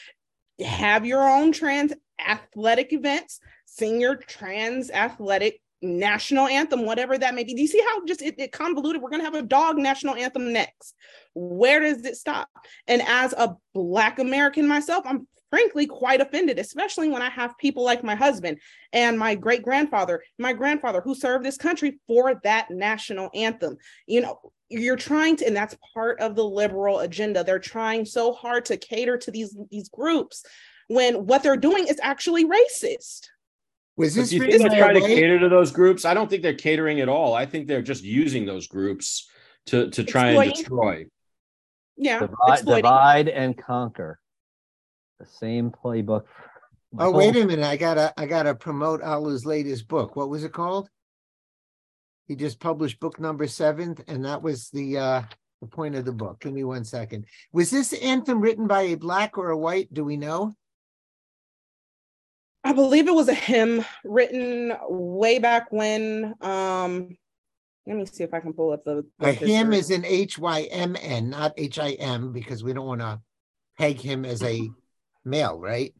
Have your own trans athletic events, sing your trans athletic national anthem, whatever that may be. Do you see how just it convoluted? We're going to have a dog national anthem next. Where does it stop? And as a Black American myself, I'm frankly quite offended, especially when I have people like my husband and my great-grandfather, my grandfather who served this country for that national anthem. You know, you're trying to, and that's part of the liberal agenda. They're trying so hard to cater to these groups when what they're doing is actually racist. Was this do you think they're trying to cater to those groups? I don't think they're catering at all. I think they're just using those groups to try and destroy. Yeah. Divide and conquer. The same playbook. Oh, wait a minute. I gotta promote Alu's latest book. What was it called? He just published book number 7, and that was the point of the book. Give me 1 second. Was this anthem written by a Black or a white? Do we know? I believe it was a hymn written way back when. Let me see if I can pull up the hymn is an HYMN, not HIM, because we don't want to peg him as a male, right?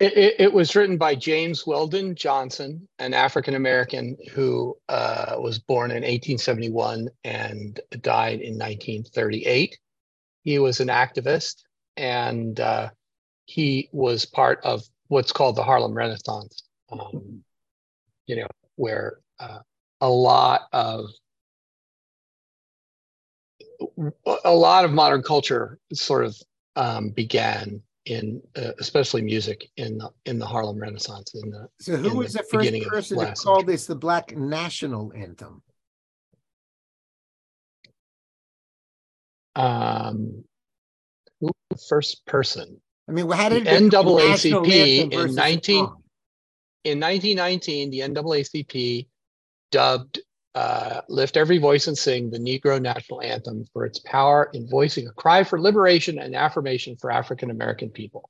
It was written by James Weldon Johnson, an African-American who was born in 1871 and died in 1938. He was an activist, and he was part of what's called the Harlem Renaissance, where a lot of modern culture sort of began in especially music in the Harlem Renaissance. So who was the first person to call this the Black National Anthem? Who was the first person? I mean, how did the NAACP in 1919? The NAACP dubbed Lift Every Voice and Sing the Negro National Anthem for its power in voicing a cry for liberation and affirmation for African-American people.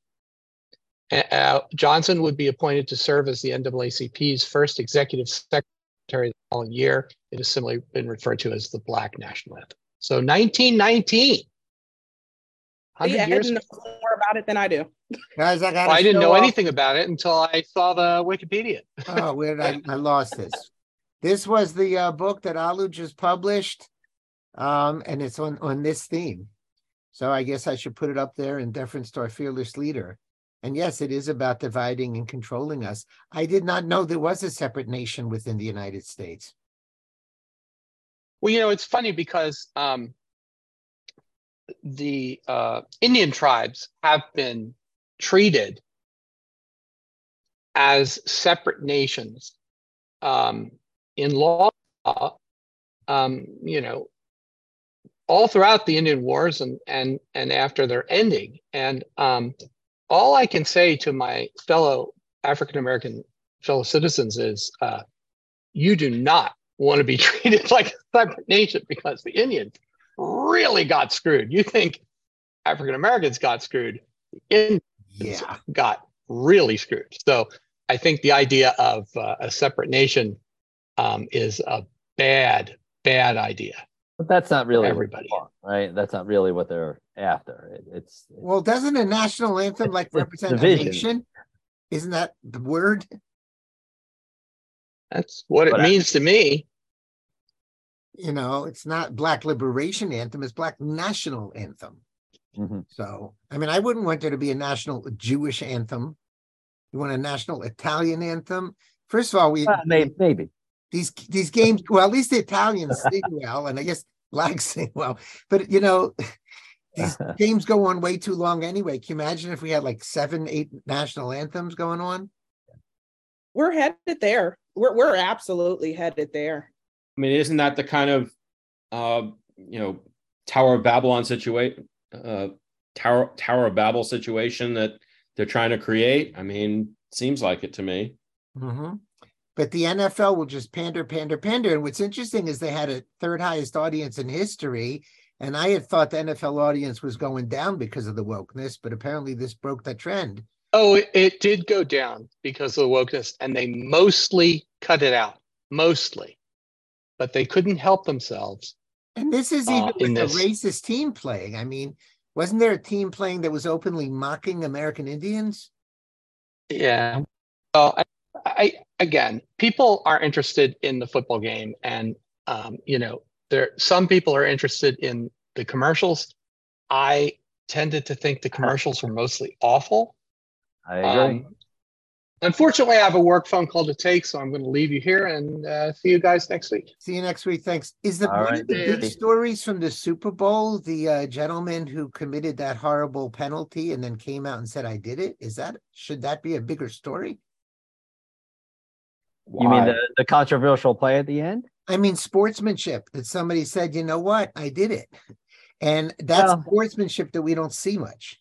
Johnson would be appointed to serve as the NAACP's first executive secretary the following year. It has similarly been referred to as the Black National Anthem. So 1919. 100 years ago. I didn't know more about it than I do. Guys, I didn't know anything about it until I saw the Wikipedia. Oh, where did I lost this? This was the book that Alu just published, and it's on this theme. So I guess I should put it up there in deference to our fearless leader. And yes, it is about dividing and controlling us. I did not know there was a separate nation within the United States. Well, you know, it's funny because the Indian tribes have been treated as separate nations in law, you know, all throughout the Indian wars and after their ending. And all I can say to my fellow African-American fellow citizens is you do not want to be treated like a separate nation, because the Indians really got screwed. You think African-Americans got screwed. The Indians got really screwed. So I think the idea of a separate nation is a bad, bad idea. But that's not really everybody, right? That's not really what they're after. It's well, doesn't a national anthem like represent a nation? Isn't that the word? That's what it means to me. You know, it's not Black Liberation Anthem, it's Black National Anthem. Mm-hmm. So, I mean, I wouldn't want there to be a national Jewish anthem. You want a national Italian anthem? First of all, maybe. These games, well, at least the Italians sing well, and I guess Blacks sing well. But, you know, these games go on way too long anyway. Can you imagine if we had like 7, 8 national anthems going on? We're headed there. We're absolutely headed there. I mean, isn't that the kind of, you know, Tower of Babylon situation, Tower of Babel situation that they're trying to create? I mean, seems like it to me. Mm-hmm. But the NFL will just pander. And what's interesting is they had a third highest audience in history. And I had thought the NFL audience was going down because of the wokeness, but apparently this broke the trend. Oh, it did go down because of the wokeness, and they mostly cut it out, mostly. But they couldn't help themselves. And this is even with the racist team playing. I mean, wasn't there a team playing that was openly mocking American Indians? Yeah. Well, I again, people are interested in the football game, and you know, some people are interested in the commercials. I tended to think the commercials were mostly awful. I agree. Unfortunately, I have a work phone call to take, so I'm going to leave you here and see you guys next week. See you next week. Thanks. Is the one of the big stories from the Super Bowl the gentleman who committed that horrible penalty and then came out and said, "I did it"? Should that be a bigger story? Why? You mean the controversial play at the end? I mean, sportsmanship, that somebody said, you know what, I did it. And that's sportsmanship that we don't see much.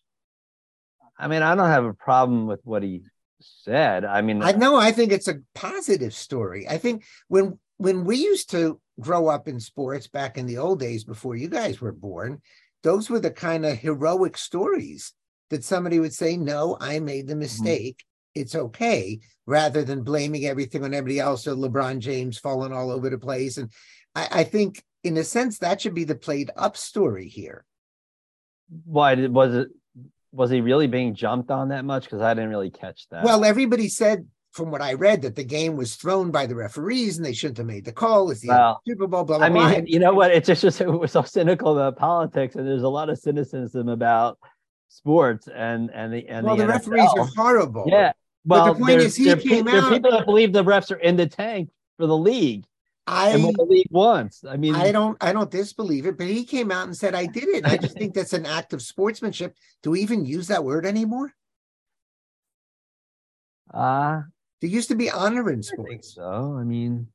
I mean, I don't have a problem with what he said. I mean, I know, I think it's a positive story. I think when we used to grow up in sports back in the old days before you guys were born, those were the kind of heroic stories that somebody would say, no, I made the mistake. Mm-hmm. It's okay, rather than blaming everything on everybody else or LeBron James falling all over the place. And I think, in a sense, that should be the played up story here. Why was he really being jumped on that much? Because I didn't really catch that. Well, everybody said, from what I read, that the game was thrown by the referees and they shouldn't have made the call. It's the Super Bowl, blah, blah, blah. I mean, you know what? It's just we're so cynical about politics, and there's a lot of cynicism about sports and the NFL. Referees are horrible. Yeah. Well, but the point is, he came out. There are people that believe the refs are in the tank for the league. And what the league wants. I mean, I don't disbelieve it, but he came out and said, "I did it." I just think that's an act of sportsmanship. Do we even use that word anymore? There used to be honor in sports. So I mean,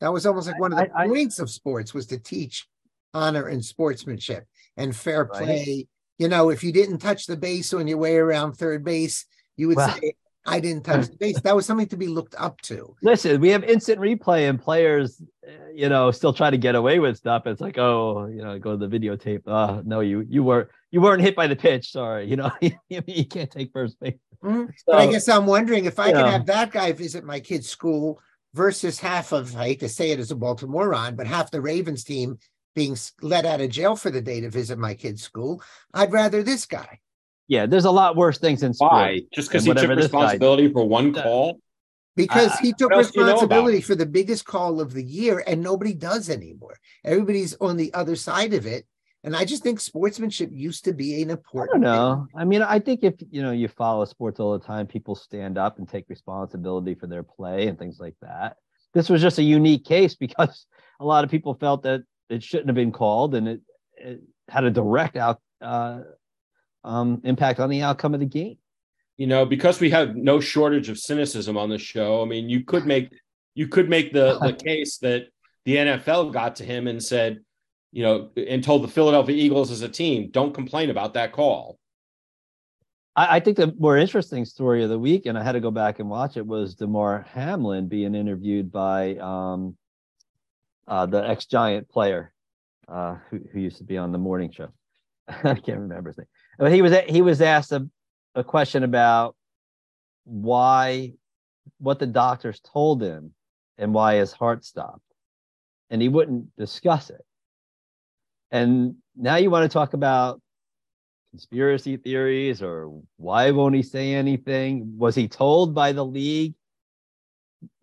that was almost like one of the points of sports was to teach honor and sportsmanship and fair play. Right. You know, if you didn't touch the base on your way around third base, you would say, I didn't touch the base. That was something to be looked up to. Listen, we have instant replay and players, you know, still try to get away with stuff. It's like, oh, you know, go to the videotape. Oh, no, you weren't hit by the pitch. Sorry. You know, you can't take first base. Mm-hmm. So, but I guess I'm wondering if I could have that guy visit my kid's school versus half of, I hate to say it as a Baltimorean, but half the Ravens team being let out of jail for the day to visit my kid's school. I'd rather this guy. Yeah, there's a lot worse things in sport. Why? Just because he took responsibility for one call? Because he took responsibility for the biggest call of the year, and nobody does anymore. Everybody's on the other side of it. And I just think sportsmanship used to be an important thing. I mean, I think if, you know, you follow sports all the time, people stand up and take responsibility for their play and things like that. This was just a unique case because a lot of people felt that it shouldn't have been called, and it had a direct impact on the outcome of the game. You know, because we have no shortage of cynicism on the show. I mean, you could make the case that the NFL got to him and said, you know, and told the Philadelphia Eagles as a team, don't complain about that call. I think the more interesting story of the week, and I had to go back and watch it, was Damar Hamlin being interviewed by the ex-Giant player who used to be on the morning show. I can't remember his name. But he was asked a question about what the doctors told him and why his heart stopped. And he wouldn't discuss it. And now you want to talk about conspiracy theories or why won't he say anything? Was he told by the league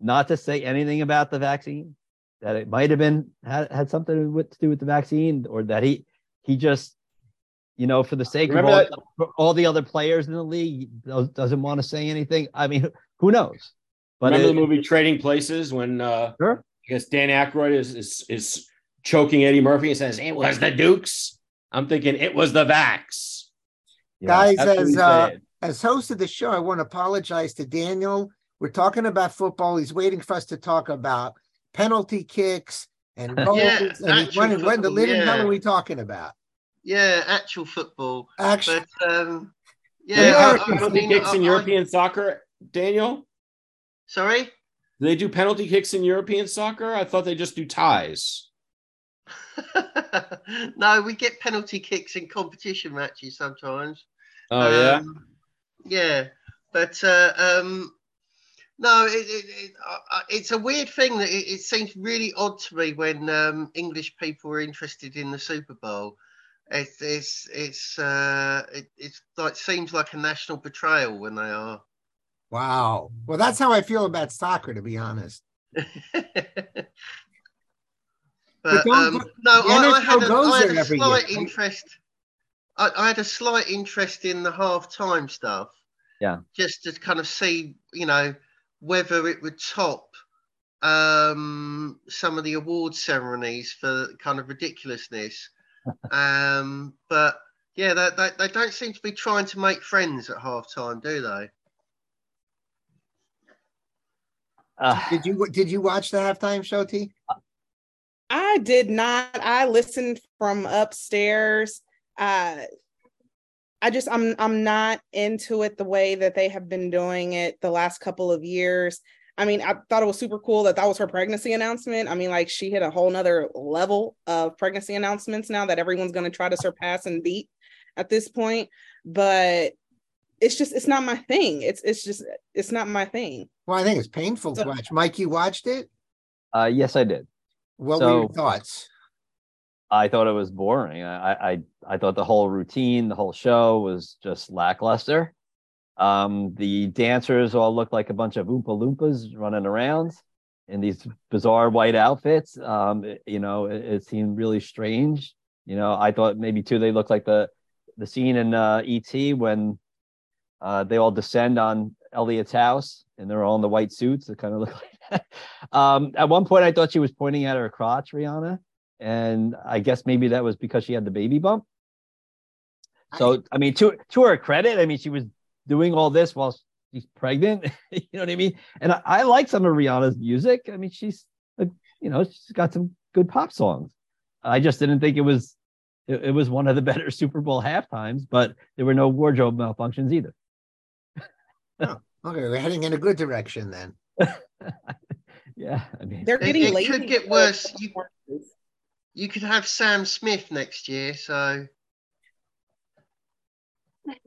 not to say anything about the vaccine? That it might have been had something to do with the vaccine, or that he just, you know, for the sake of all the other players in the league, doesn't want to say anything? I mean, who knows? But remember the movie Trading Places when sure. I guess Dan Aykroyd is choking Eddie Murphy and says, it was the Dukes. I'm thinking it was the Vax. Yeah, guys, as host of the show, I want to apologize to Daniel. We're talking about football. He's waiting for us to talk about penalty kicks and goals. What the living hell are we talking about? Yeah, actual football. Actually, penalty kicks in European soccer, Daniel? Sorry? Do they do penalty kicks in European soccer? I thought they just do ties. No, we get penalty kicks in competition matches sometimes. Oh, yeah. But no, it's a weird thing that it seems really odd to me when English people are interested in the Super Bowl. It seems like a national betrayal when they are. Wow. Well, that's how I feel about soccer, to be honest. I had a slight interest in the halftime stuff. Yeah. Just to kind of see, you know, whether it would top some of the award ceremonies for kind of ridiculousness. But yeah, they don't seem to be trying to make friends at halftime, do they? Did you watch the halftime show, T? I did not. I listened from upstairs. I'm not into it the way that they have been doing it the last couple of years. I mean, I thought it was super cool that was her pregnancy announcement. I mean, like, she hit a whole nother level of pregnancy announcements now that everyone's going to try to surpass and beat at this point. But it's not my thing. It's not my thing. Well, I think it's painful to watch. Mike, you watched it? Yes, I did. What were your thoughts? I thought it was boring. I thought the whole routine, the whole show was just lackluster. The dancers all looked like a bunch of Oompa Loompas running around in these bizarre white outfits. It seemed really strange. You know, I thought maybe too, they looked like the scene in E.T. when they all descend on Elliot's house and they're all in the white suits. It kind of looked like that. At one point, I thought she was pointing at her crotch, Rihanna. And I guess maybe that was because she had the baby bump. So, I mean, to her credit, I mean, she was doing all this while she's pregnant, you know what I mean? And I like some of Rihanna's music. I mean, she's got some good pop songs. I just didn't think it was one of the better Super Bowl halftimes, but there were no wardrobe malfunctions either. Oh, okay, we're heading in a good direction then. Yeah, I mean, they're getting late. It could get worse. You could have Sam Smith next year, so.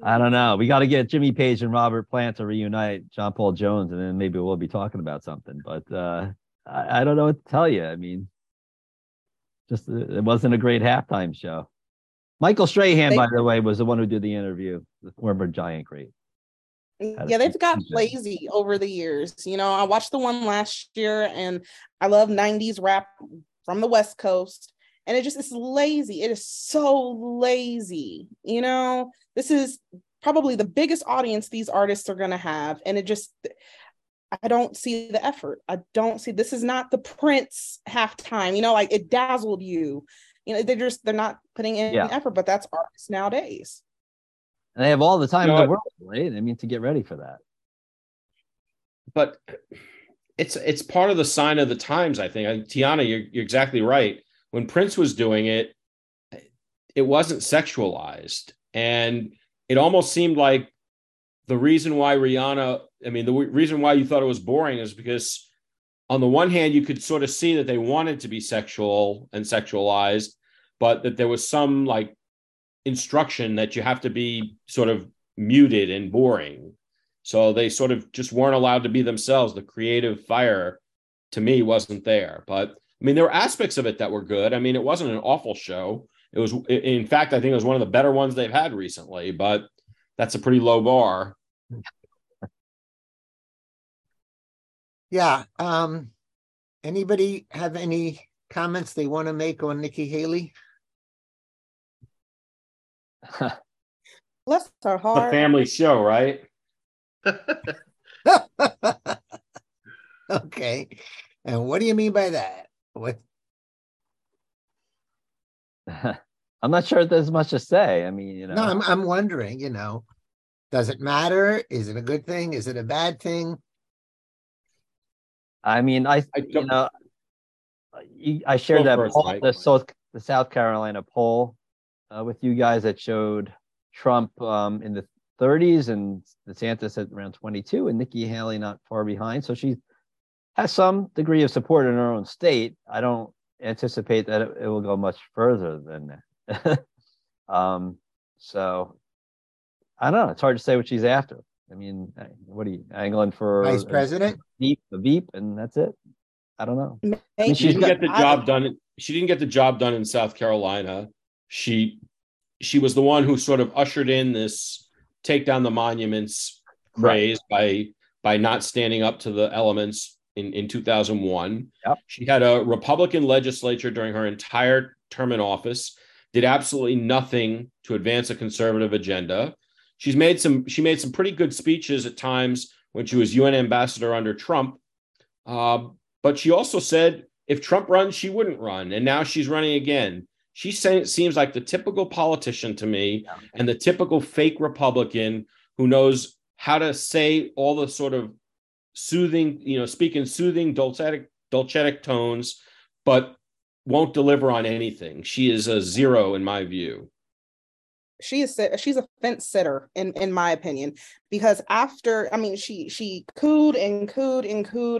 I don't know. We got to get Jimmy Page and Robert Plant to reunite John Paul Jones, and then maybe we'll be talking about something. But I don't know what to tell you. I mean, Just it wasn't a great halftime show. Michael Strahan, by the way, was the one who did the interview, the former Giant great. Yeah, they've got lazy over the years. You know, I watched the one last year, and I love 90s rap from the West Coast. And it just is lazy. It is so lazy. You know, this is probably the biggest audience these artists are going to have. And it just, I don't see the effort. I don't see, this is not the Prince halftime, you know, like it dazzled you. You know, they're not putting in effort, but that's artists nowadays. And they have all the time in the world, right? I mean, to get ready for that. But it's part of the sign of the times, I think. Tiana, you're exactly right. When Prince was doing it, it wasn't sexualized. And it almost seemed like the reason why Rihanna, I mean, the reason why you thought it was boring is because on the one hand, you could sort of see that they wanted to be sexual and sexualized, but that there was some like instruction that you have to be sort of muted and boring. So they sort of just weren't allowed to be themselves. The creative fire to me wasn't there, but I mean, there were aspects of it that were good. I mean, it wasn't an awful show. It was, in fact, I think it was one of the better ones they've had recently, but that's a pretty low bar. Yeah. Anybody have any comments they want to make on Nikki Haley? Bless her heart. A family show, right? Okay. And what do you mean by that? What? I'm not sure there's much to say. I mean, you know. No, I'm wondering, you know, does it matter? Is it a good thing? Is it a bad thing? I mean, I you know, I shared that poll, the South Carolina poll with you guys that showed Trump in the 30s and DeSantis at around 22 and Nikki Haley not far behind. So she has some degree of support in her own state. I don't anticipate that it will go much further than that. So I don't know. It's hard to say what she's after. I mean, what are you angling for? Vice president? A beep, and that's it. I don't know. I mean, she didn't get the job done. She didn't get the job done in South Carolina. She was the one who sort of ushered in this take down the monuments craze by not standing up to the elements in 2001. Yep. She had a Republican legislature during her entire term in office, did absolutely nothing to advance a conservative agenda. She made some pretty good speeches at times when she was UN ambassador under Trump. But she also said if Trump runs, she wouldn't run. And now she's running again. She seems like the typical politician to me and the typical fake Republican who knows how to say all the sort of soothing, you know, speak in soothing, dulcetic tones, but won't deliver on anything. She is a zero in my view. She's a fence sitter in my opinion, because after, I mean, she cooed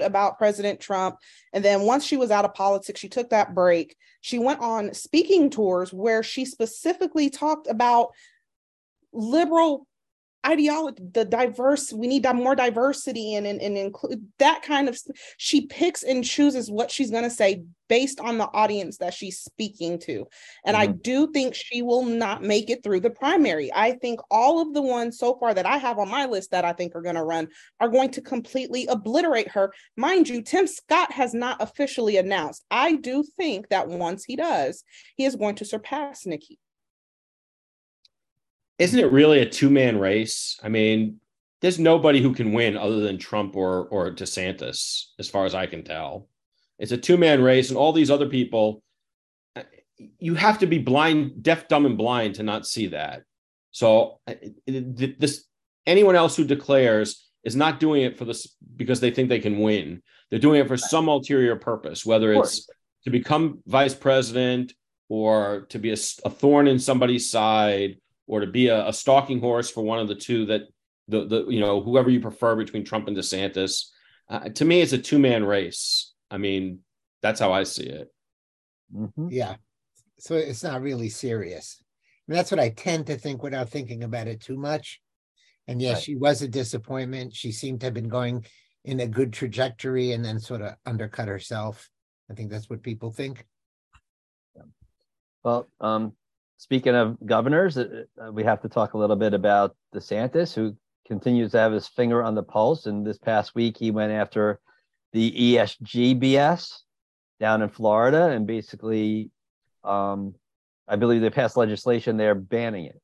about President Trump. And then once she was out of politics, she took that break. She went on speaking tours where she specifically talked about liberal ideology, we need more diversity and include that kind of, she picks and chooses what she's going to say based on the audience that she's speaking to. And I do think she will not make it through the primary. I think all of the ones so far that I have on my list that I think are going to run are going to completely obliterate her. Mind you, Tim Scott has not officially announced. I do think that once he does, he is going to surpass Nikki. Isn't it really a two-man race? I mean, there's nobody who can win other than Trump or DeSantis, as far as I can tell. It's a two-man race, and all these other people, you have to be blind, deaf, dumb, and blind to not see that. So anyone else who declares is not doing it for this because they think they can win. They're doing it for some ulterior purpose, whether it's to become vice president or to be a thorn in somebody's side, or to be a stalking horse for one of the two that the you know, whoever you prefer between Trump and DeSantis. To me, it's a two-man race. I mean, that's how I see it. Mm-hmm. Yeah. So it's not really serious. I mean, that's what I tend to think without thinking about it too much. And yes, she was a disappointment. She seemed to have been going in a good trajectory and then sort of undercut herself. I think that's what people think. Yeah. Well, speaking of governors, we have to talk a little bit about DeSantis, who continues to have his finger on the pulse. And this past week, he went after the ESG BS down in Florida. And basically, I believe they passed legislation there banning it.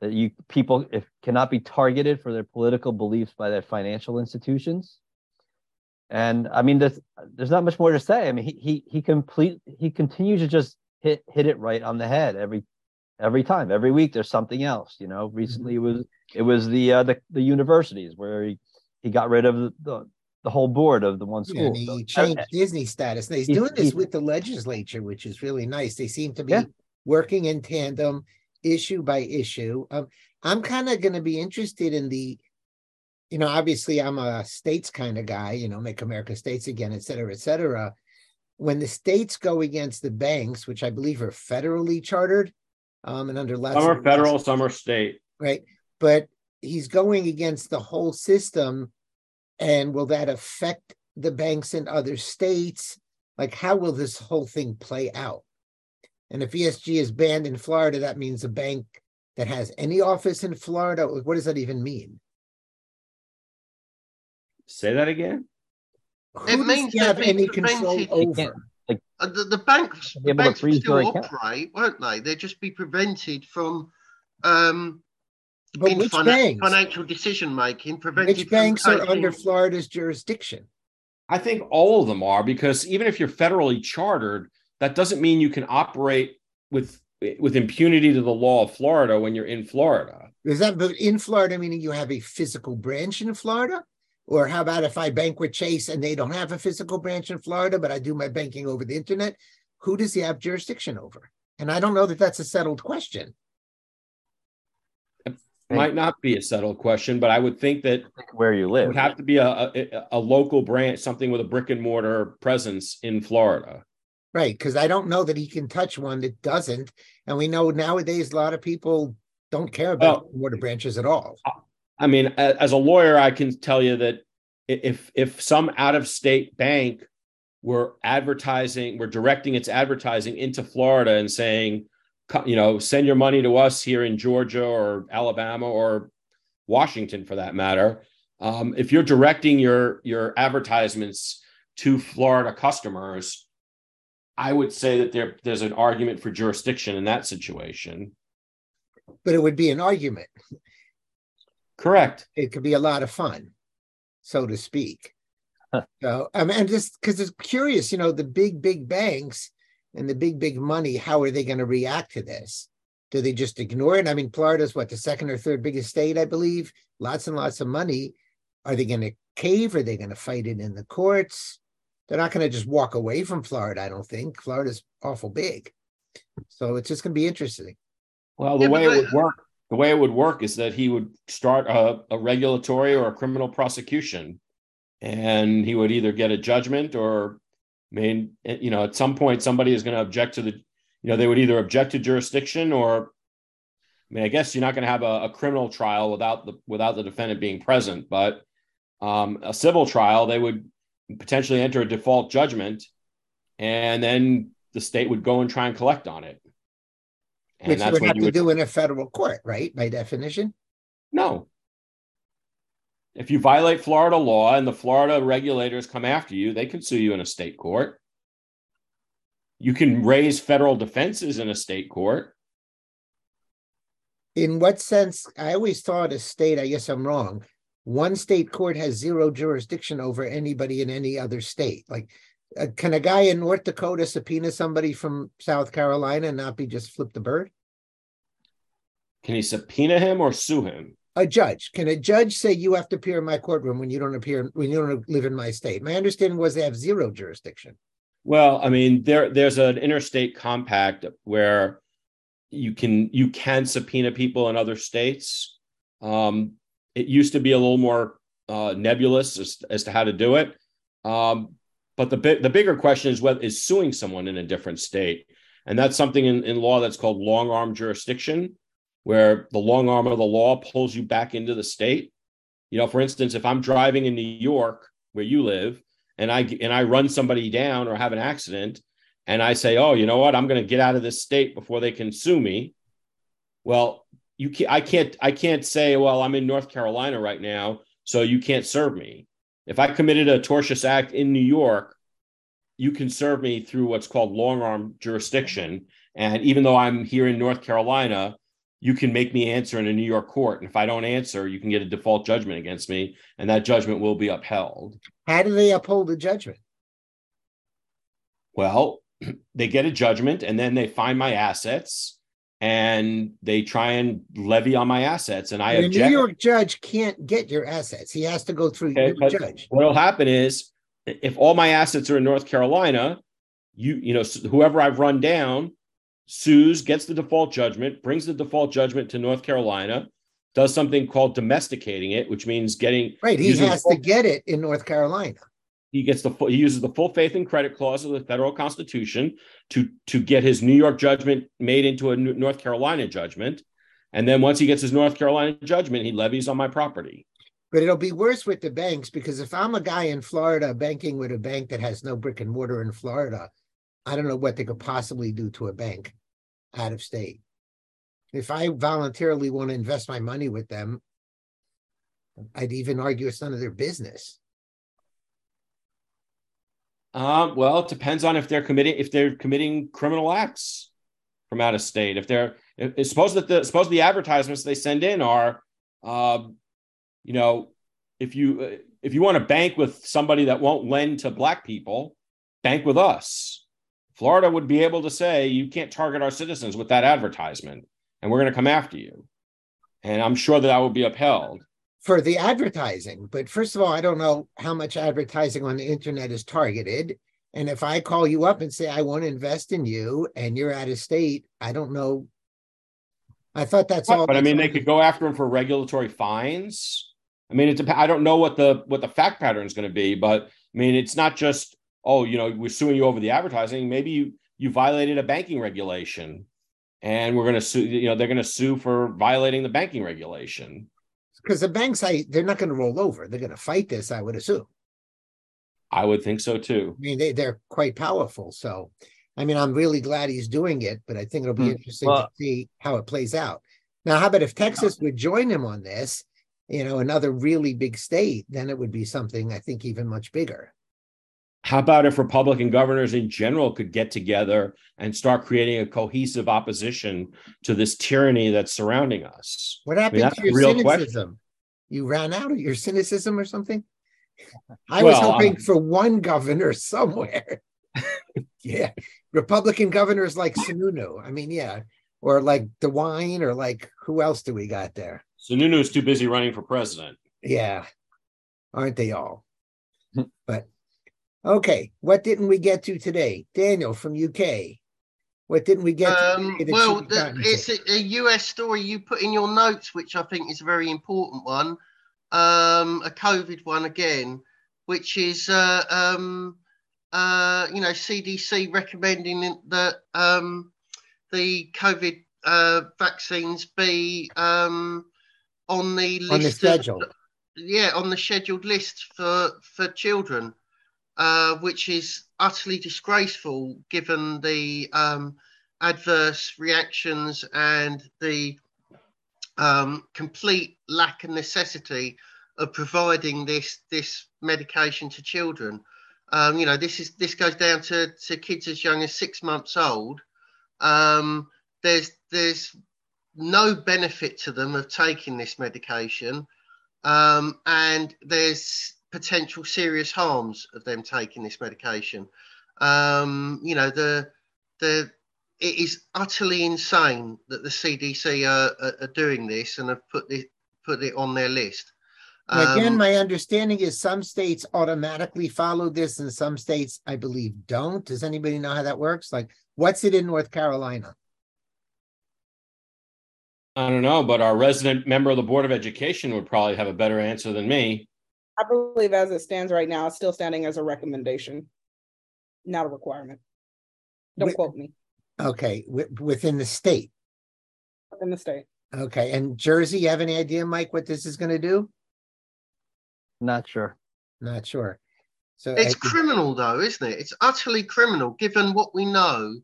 That you people cannot be targeted for their political beliefs by their financial institutions. And I mean, there's not much more to say. I mean, he continues to just hit it right on the head every time, every week. There's something else, you know. Recently, it was the universities where he got rid of the whole board of the one school. Yeah, he changed Disney status. Now, he's doing this with the legislature, which is really nice. They seem to be working in tandem, issue by issue. I'm kind of going to be interested in the, you know, obviously I'm a states kind of guy, you know, make America states again, et cetera, et cetera. When the states go against the banks, which I believe are federally chartered and under lots of... Some are federal, some are state. Right. But he's going against the whole system. And will that affect the banks in other states? Like, how will this whole thing play out? And if ESG is banned in Florida, that means a bank that has any office in Florida. What does that even mean? Say that again. It means you have any control over? The banks will still operate, won't they? They'll just be prevented from financial decision making. Which banks are under Florida's jurisdiction? I think all of them are, because even if you're federally chartered, that doesn't mean you can operate with impunity to the law of Florida when you're in Florida. Is that in Florida meaning you have a physical branch in Florida? Or how about if I bank with Chase and they don't have a physical branch in Florida, but I do my banking over the internet? Who does he have jurisdiction over? And I don't know that that's a settled question. It might not be a settled question, but I would think that where you live, it would have to be a local branch, something with a brick and mortar presence in Florida. Right, because I don't know that he can touch one that doesn't. And we know nowadays a lot of people don't care about water branches at all. I mean, as a lawyer, I can tell you that if some out-of-state bank were directing its advertising into Florida and saying, you know, send your money to us here in Georgia or Alabama or Washington, for that matter, if you're directing your advertisements to Florida customers, I would say that there's an argument for jurisdiction in that situation. But it would be an argument. Correct. It could be a lot of fun, so to speak. So I'm just because it's curious, you know, the big banks and the big money, how are they going to react to this? Do they just ignore it? I mean, Florida's the second or third biggest state, I believe. Lots and lots of money. Are they going to cave? Are they going to fight it in the courts? They're not going to just walk away from Florida, I don't think. Florida's awful big. So it's just going to be interesting. Well, the way it would work is that he would start a regulatory or a criminal prosecution, and he would either get a judgment or, I mean, you know, at some point somebody is going to object to they would either object to jurisdiction or, I mean, I guess you're not going to have a criminal trial without the defendant being present, but a civil trial, they would potentially enter a default judgment, and then the state would go and try and collect on it. And which that's you would have you to would... do in a federal court, right? By definition? No. If you violate Florida law and the Florida regulators come after you, they can sue you in a state court. You can raise federal defenses in a state court. In what sense? I always thought a state, I guess I'm wrong, one state court has zero jurisdiction over anybody in any other state. Like, can a guy in North Dakota subpoena somebody from South Carolina and not be just flip the bird? Can he subpoena him or sue him? A judge. Can a judge say you have to appear in my courtroom when you don't live in my state? My understanding was they have zero jurisdiction. Well, I mean, there's an interstate compact where you can subpoena people in other states. It used to be a little more nebulous as to how to do it. But the bigger question is suing someone in a different state. And that's something in law that's called long arm jurisdiction, where the long arm of the law pulls you back into the state. You know, for instance, if I'm driving in New York, where you live, and I run somebody down or have an accident, and I say, oh, you know what? I'm going to get out of this state before they can sue me. Well, you can't, I can't say, well, I'm in North Carolina right now, so you can't serve me. If I committed a tortious act in New York, you can serve me through what's called long-arm jurisdiction. And even though I'm here in North Carolina, you can make me answer in a New York court. And if I don't answer, you can get a default judgment against me, and that judgment will be upheld. How do they uphold the judgment? Well, they get a judgment, and then they find my assets, and they try and levy on my assets. And I object. The New York judge can't get your assets. He has to go through the judge. What will happen is, if all my assets are in North Carolina, you know, whoever I've run down sues, gets the default judgment, brings the default judgment to North Carolina, does something called domesticating it, which means getting right. He has to get it in North Carolina. He gets he uses the full faith and credit clause of the federal Constitution to get his New York judgment made into a North Carolina judgment, and then once he gets his North Carolina judgment, he levies on my property. But it'll be worse with the banks, because if I'm a guy in Florida banking with a bank that has no brick and mortar in Florida, I don't know what they could possibly do to a bank out of state. If I voluntarily want to invest my money with them, I'd even argue it's none of their business. Well, it depends on if they're committing criminal acts from out of state. Suppose the advertisements they send in are, you know, if you want to bank with somebody that won't lend to black people, bank with us. Florida would be able to say, you can't target our citizens with that advertisement, and we're going to come after you. And I'm sure that would be upheld. For the advertising. But first of all, I don't know how much advertising on the internet is targeted. And if I call you up and say, I want to invest in you, and you're out of state, I don't know. I thought that's all. But I mean, they could go after him for regulatory fines. I mean, I don't know what the fact pattern is going to be, but I mean, it's not just, oh, you know, we're suing you over the advertising. Maybe you violated a banking regulation, and we're going to sue. You know, they're going to sue for violating the banking regulation. Because the banks, they're not going to roll over. They're going to fight this, I would assume. I would think so too. I mean, they're quite powerful. So, I mean, I'm really glad he's doing it, but I think it'll be interesting to see how it plays out. Now, how about if Texas would join him on this? You know, another really big state, then it would be something, I think, even much bigger. How about if Republican governors in general could get together and start creating a cohesive opposition to this tyranny that's surrounding us? What happened to your cynicism? Question. You ran out of your cynicism or something? I was hoping for one governor somewhere. Yeah. Republican governors like Sununu. I mean, yeah. Or like DeWine, or like, who else do we got there? Sununu's too busy running for president. Yeah. Aren't they all? But okay, what didn't we get to today? Daniel from UK. What didn't we get to today? Well, it's a US story you put in your notes, which I think is a very important one. A COVID one again, which is, you know, CDC recommending that the COVID vaccines be on the list. On the schedule. On the scheduled list for children. Which is utterly disgraceful, given the adverse reactions and the complete lack of necessity of providing this medication to children. You know, this goes down to kids as young as 6 months old. There's no benefit to them of taking this medication, and there's potential serious harms of them taking this medication. You know, it is utterly insane that the CDC are doing this and have put it on their list. Again, my understanding is some states automatically follow this, and some states, I believe, don't. Does anybody know how that works? Like, what's it in North Carolina? I don't know, but our resident member of the Board of Education would probably have a better answer than me. I believe as it stands right now, it's still standing as a recommendation, not a requirement. Don't quote me. Okay, within the state. Within the state. Okay, and Jersey, you have any idea, Mike, what this is going to do? Not sure. So it's criminal, though, isn't it? It's utterly criminal, given what we know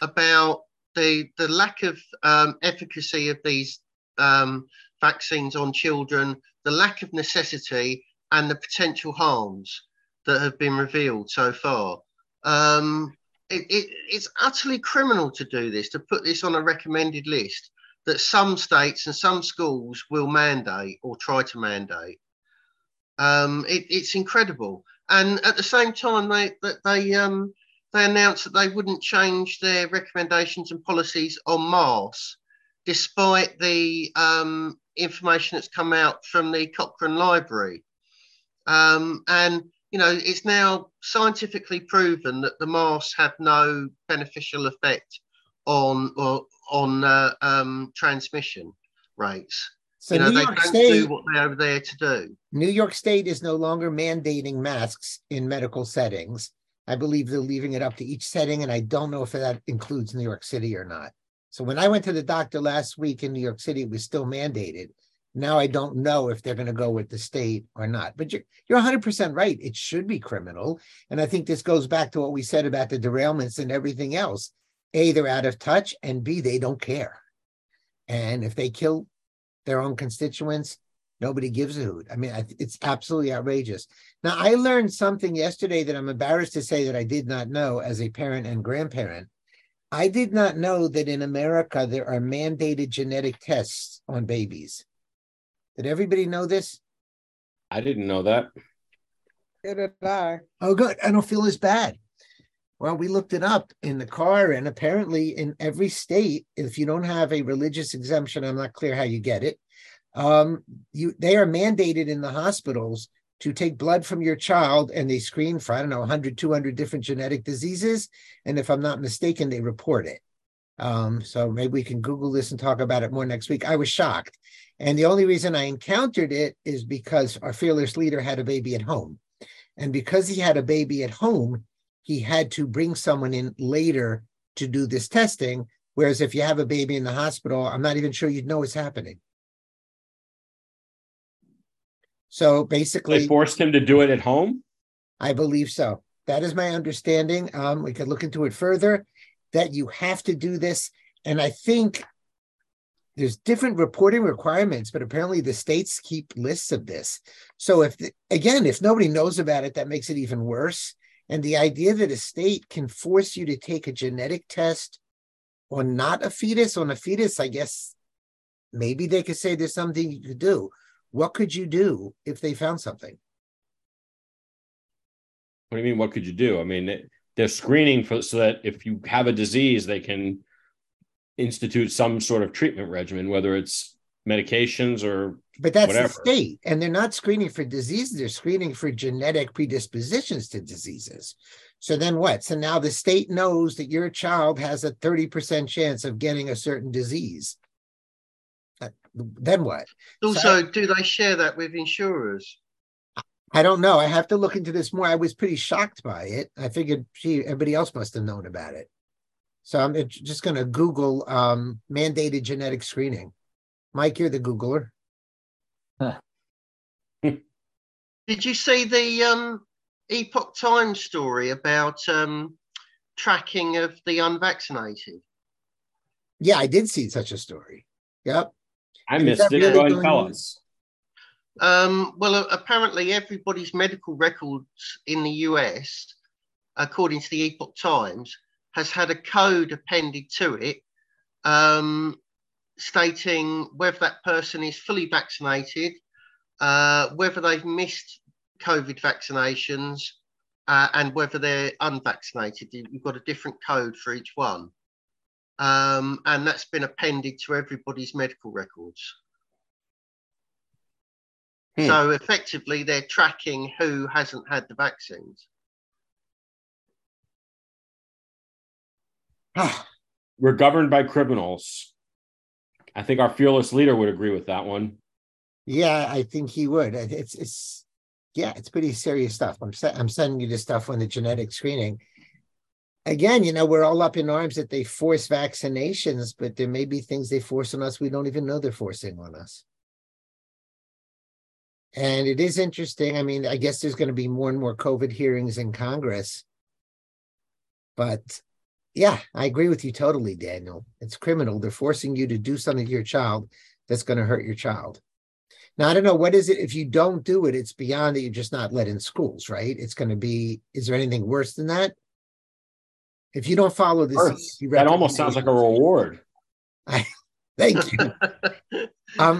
about the lack of efficacy of these vaccines on children, the lack of necessity, and the potential harms that have been revealed so far. It's utterly criminal to do this, to put this on a recommended list that some states and some schools will mandate or try to mandate. It's incredible. And at the same time, they announced that they wouldn't change their recommendations and policies en masse, despite the information that's come out from the Cochrane Library. And, you know, it's now scientifically proven that the masks have no beneficial effect on transmission rates. So you know, they don't do what they're there to do. New York State is no longer mandating masks in medical settings. I believe they're leaving it up to each setting, and I don't know if that includes New York City or not. So when I went to the doctor last week in New York City, it was still mandated. Now I don't know if they're going to go with the state or not. But you're 100% right. It should be criminal. And I think this goes back to what we said about the derailments and everything else. A, they're out of touch, and B, they don't care. And if they kill their own constituents, nobody gives a hoot. I mean, it's absolutely outrageous. Now, I learned something yesterday that I'm embarrassed to say that I did not know as a parent and grandparent. I did not know that in America, there are mandated genetic tests on babies. Did everybody know this? I didn't know that. Did I? Oh, good. I don't feel as bad. Well, we looked it up in the car, and apparently in every state, if you don't have a religious exemption, I'm not clear how you get it, they are mandated in the hospitals to take blood from your child, and they screen for, I don't know, 100, 200 different genetic diseases. And if I'm not mistaken, they report it. So maybe we can Google this and talk about it more next week. I was shocked. And the only reason I encountered it is because our fearless leader had a baby at home. And because he had a baby at home, he had to bring someone in later to do this testing. Whereas if you have a baby in the hospital, I'm not even sure you'd know it's happening. So basically, they forced him to do it at home? I believe so. That is my understanding. We could look into it further, that you have to do this. And I think there's different reporting requirements, but apparently the states keep lists of this. So if nobody knows about it, that makes it even worse. And the idea that a state can force you to take a genetic test on a fetus, I guess maybe they could say there's something you could do. What could you do if they found something? What do you mean, what could you do? I mean, they're screening so that if you have a disease, they can institute some sort of treatment regimen, whether it's medications or but that's whatever. The state, and they're not screening for diseases, they're screening for genetic predispositions to diseases. So then what? So now the state knows that your child has a 30% chance of getting a certain disease. Then what? Also, do they share that with insurers? I don't know. I have to look into this more. I was pretty shocked by it. I figured everybody else must have known about it. So I'm just going to Google mandated genetic screening. Mike, you're the Googler. Huh. Did you see the Epoch Times story about tracking of the unvaccinated? Yeah, I did see such a story. Yep. I missed it. Go and tell us. Well, apparently everybody's medical records in the US, according to the Epoch Times, has had a code appended to it stating whether that person is fully vaccinated, whether they've missed COVID vaccinations, and whether they're unvaccinated. You've got a different code for each one. And that's been appended to everybody's medical records. So effectively, they're tracking who hasn't had the vaccines. We're governed by criminals. I think our fearless leader would agree with that one. Yeah, I think he would. It's pretty serious stuff. I'm sending you this stuff on the genetic screening. Again, you know, we're all up in arms that they force vaccinations, but there may be things they force on us we don't even know they're forcing on us. And it is interesting. I mean, I guess there's going to be more and more COVID hearings in Congress. But yeah, I agree with you totally, Daniel. It's criminal. They're forcing you to do something to your child that's going to hurt your child. Now, I don't know, what is it? If you don't do it, it's beyond that you're just not let in schools, right? It's going to be, is there anything worse than that? If you don't follow this, that almost sounds like a reward. Thank you.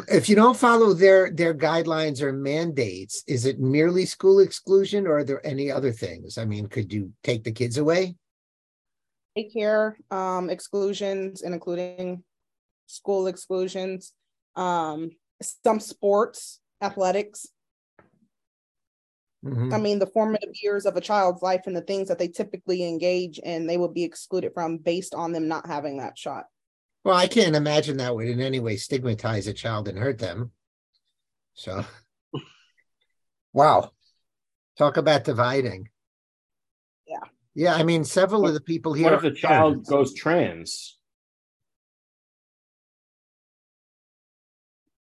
If you don't follow their guidelines or mandates, is it merely school exclusion, or are there any other things? I mean, could you take the kids away? Daycare exclusions, and including school exclusions, some sports, athletics. Mm-hmm. I mean, the formative years of a child's life and the things that they typically engage in, they will be excluded from based on them not having that shot. Well, I can't imagine that would in any way stigmatize a child and hurt them. So, wow. Talk about dividing. Yeah. Yeah, I mean, several of the people here. What if the child goes trans?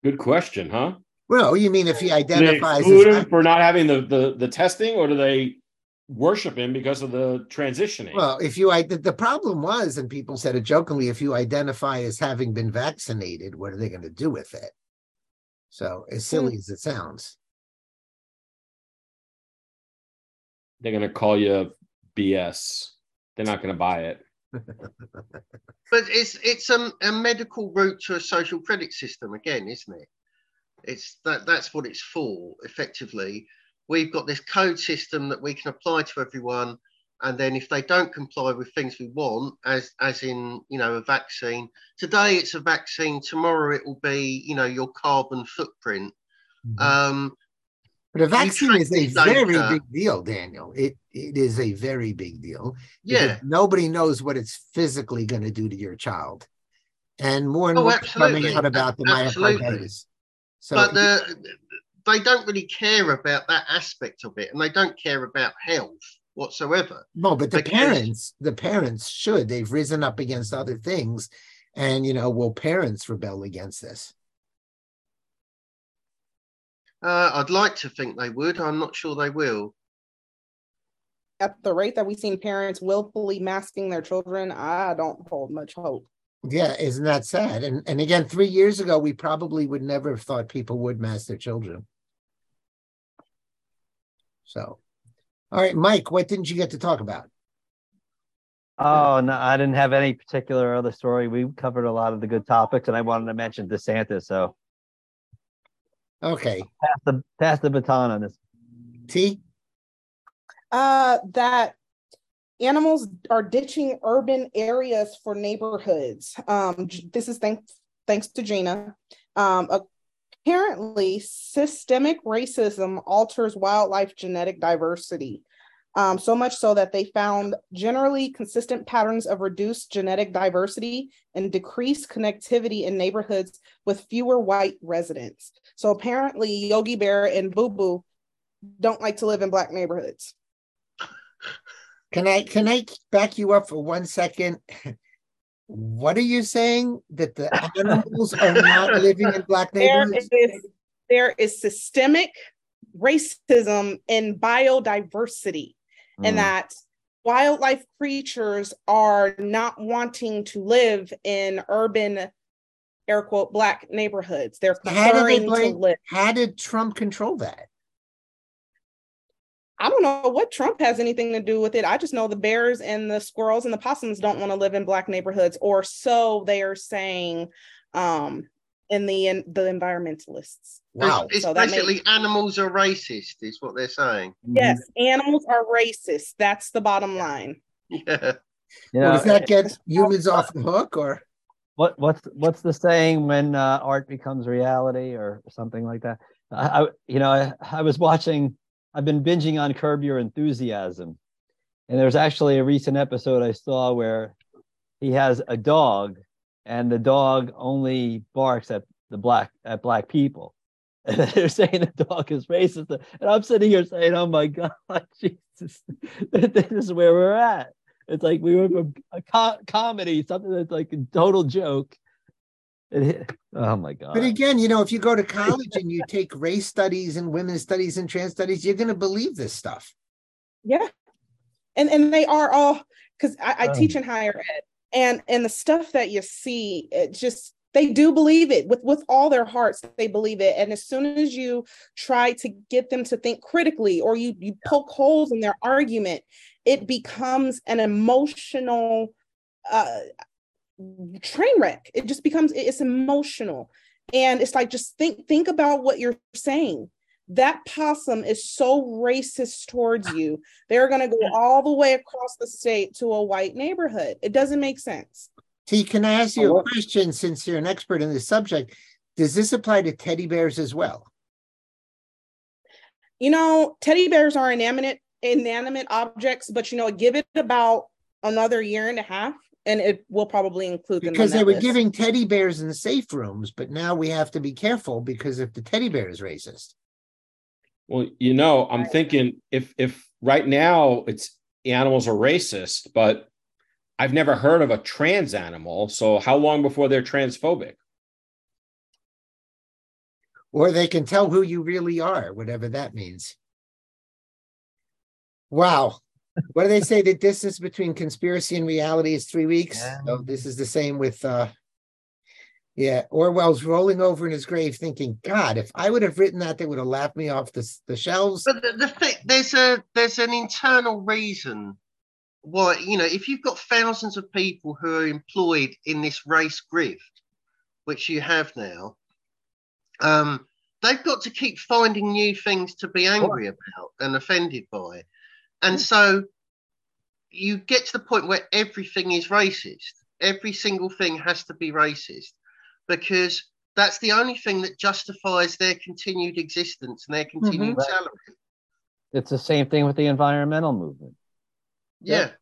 Good question, huh? Well, you mean if he identifies... Do they exclude him for not having the testing, or do they worship him because of the transitioning? Well, if you... The problem was, and people said it jokingly, if you identify as having been vaccinated, what are they going to do with it? So, as silly as it sounds. They're going to call you BS. They're not going to buy it. But it's a medical route to a social credit system again, isn't it? It's that's what it's for. Effectively, we've got this code system that we can apply to everyone, and then if they don't comply with things we want, as in, you know, a vaccine today, it's a vaccine. Tomorrow it will be, you know, your carbon footprint. Mm-hmm. But a vaccine is a very big deal, Daniel. It is a very big deal. Yeah, nobody knows what it's physically going to do to your child, and more coming out about the myocarditis. So, but they don't really care about that aspect of it, and they don't care about health whatsoever. No, but the parents should. They've risen up against other things, and, you know, will parents rebel against this? I'd like to think they would. I'm not sure they will. At the rate that we've seen parents willfully masking their children, I don't hold much hope. Yeah, isn't that sad? And again, 3 years ago, we probably would never have thought people would mask their children. So, all right, Mike, what didn't you get to talk about? Oh, no, I didn't have any particular other story. We covered a lot of the good topics, and I wanted to mention DeSantis, so. Okay. Pass the baton on this. T? That animals are ditching urban areas for neighborhoods. This is thanks to Gina. Apparently, systemic racism alters wildlife genetic diversity, so much so that they found generally consistent patterns of reduced genetic diversity and decreased connectivity in neighborhoods with fewer white residents. So apparently Yogi Bear and Boo Boo don't like to live in Black neighborhoods. Can I back you up for 1 second? What are you saying? That the animals are not living in Black neighborhoods? There is systemic racism in biodiversity, and that wildlife creatures are not wanting to live in urban, air quote, Black neighborhoods. They're preferring to live. How did Trump control that? I don't know what Trump has anything to do with it. I just know the bears and the squirrels and the possums don't want to live in Black neighborhoods, or so they are saying in the environmentalists. Wow. It's so basically animals are racist is what they're saying. Yes, animals are racist. That's the bottom line. Yeah. Well, does that get humans off the hook, or? What's the saying when art becomes reality or something like that? I was watching... I've been binging on Curb Your Enthusiasm, and there's actually a recent episode I saw where he has a dog, and the dog only barks at black people. And they're saying the dog is racist, and I'm sitting here saying, "Oh my God, Jesus, this is where we're at." It's like we were a comedy, something that's like a total joke, Oh my God. But again, you know, if you go to college and you take race studies and women's studies and trans studies, you're going to believe this stuff. Yeah. And they are all, because I teach in higher ed, and the stuff that you see, it just, they do believe it with all their hearts. They believe it. And as soon as you try to get them to think critically, or you poke holes in their argument, it becomes an emotional train wreck. It just becomes, it's emotional. And it's like, just think about what you're saying. That possum is so racist towards you. They're going to go all the way across the state to a white neighborhood. It doesn't make sense. T, can I ask you a question, since you're an expert in this subject? Does this apply to teddy bears as well? You know, teddy bears are inanimate objects, but, you know, give it about another year and a half, and it will probably include them. Because they were giving teddy bears in the safe rooms, but now we have to be careful, because if the teddy bear is racist. Well, you know, I'm thinking if right now it's animals are racist, but I've never heard of a trans animal. So how long before they're transphobic? Or they can tell who you really are, whatever that means. Wow. What do they say? The distance between conspiracy and reality is 3 weeks. Yeah. So this is the same with, Orwell's rolling over in his grave thinking, God, if I would have written that, they would have laughed me off the shelves. But the thing, there's an internal reason. Well, you know, if you've got thousands of people who are employed in this race grift, which you have now, they've got to keep finding new things to be angry about and offended by. And so you get to the point where everything is racist. Every single thing has to be racist, because that's the only thing that justifies their continued existence and their continued salary. It's the same thing with the environmental movement. Yeah.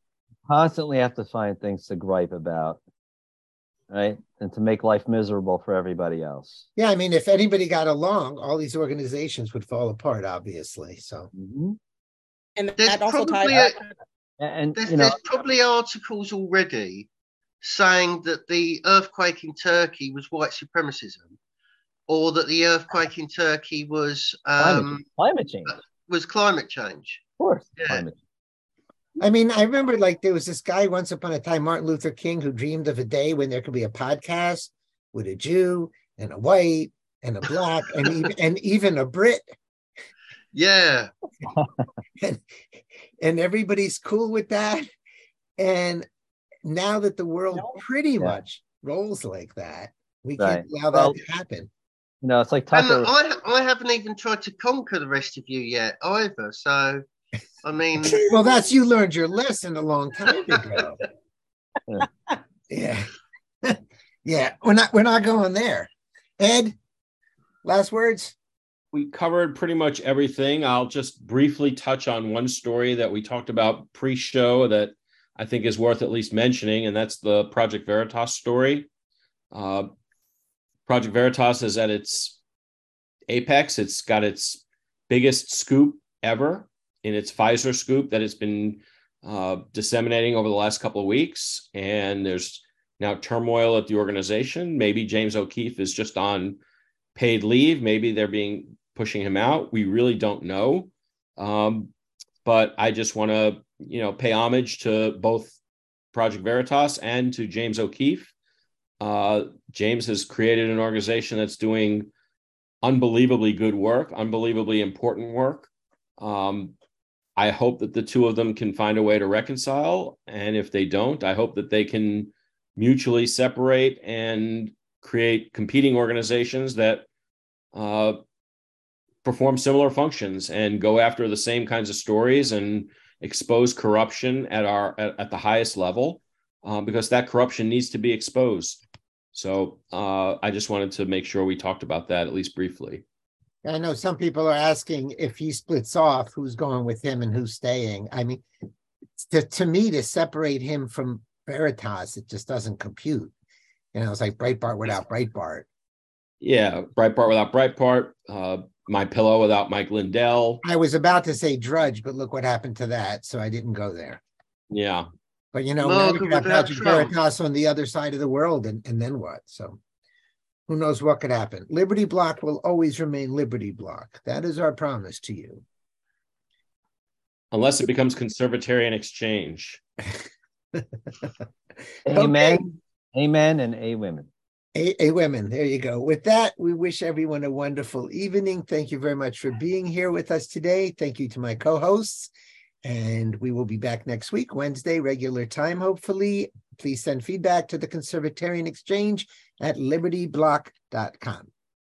Constantly have to find things to gripe about, right? And to make life miserable for everybody else. Yeah, I mean, if anybody got along, all these organizations would fall apart, obviously. So, and that also ties up. And there's probably articles already saying that the earthquake in Turkey was white supremacism, or that the earthquake in Turkey was climate change. Was climate change, of course. Yeah. Climate change. I mean, I remember, like, there was this guy once upon a time, Martin Luther King, who dreamed of a day when there could be a podcast with a Jew and a white and a black and even a Brit. Yeah. And everybody's cool with that. And now that the world pretty much rolls like that, we can't allow that to happen. No, it's like Tucker. And I haven't even tried to conquer the rest of you yet either, so... I mean, well, that's, you learned your lesson a long time ago. Yeah. We're not going there. Ed, last words. We covered pretty much everything. I'll just briefly touch on one story that we talked about pre-show that I think is worth at least mentioning, and that's the Project Veritas story. Project Veritas is at its apex. It's got its biggest scoop ever in its Pfizer scoop that it's been disseminating over the last couple of weeks. And there's now turmoil at the organization. Maybe James O'Keefe is just on paid leave. Maybe they're pushing him out. We really don't know. But I just want to, pay homage to both Project Veritas and to James O'Keefe. James has created an organization that's doing unbelievably good work, unbelievably important work. I hope that the two of them can find a way to reconcile. And if they don't, I hope that they can mutually separate and create competing organizations that perform similar functions and go after the same kinds of stories and expose corruption at the highest level, because that corruption needs to be exposed. So I just wanted to make sure we talked about that at least briefly. I know some people are asking, if he splits off, who's going with him and who's staying. I mean, to me, to separate him from Veritas, it just doesn't compute. It's like Breitbart without Breitbart. Yeah, Breitbart without Breitbart. MyPillow without Mike Lindell. I was about to say Drudge, but look what happened to that, so I didn't go there. Yeah. But, now we got Project Veritas on the other side of the world, and then what? So Who knows what could happen? Liberty Block will always remain Liberty Block. That is our promise to you. Unless it becomes Conservatarian Exchange. Amen. Okay. Amen and a women. A women. There you go. With that, we wish everyone a wonderful evening. Thank you very much for being here with us today. Thank you to my co-hosts. And we will be back next week, Wednesday, regular time, hopefully. Please send feedback to the Conservatarian Exchange at libertyblock.com.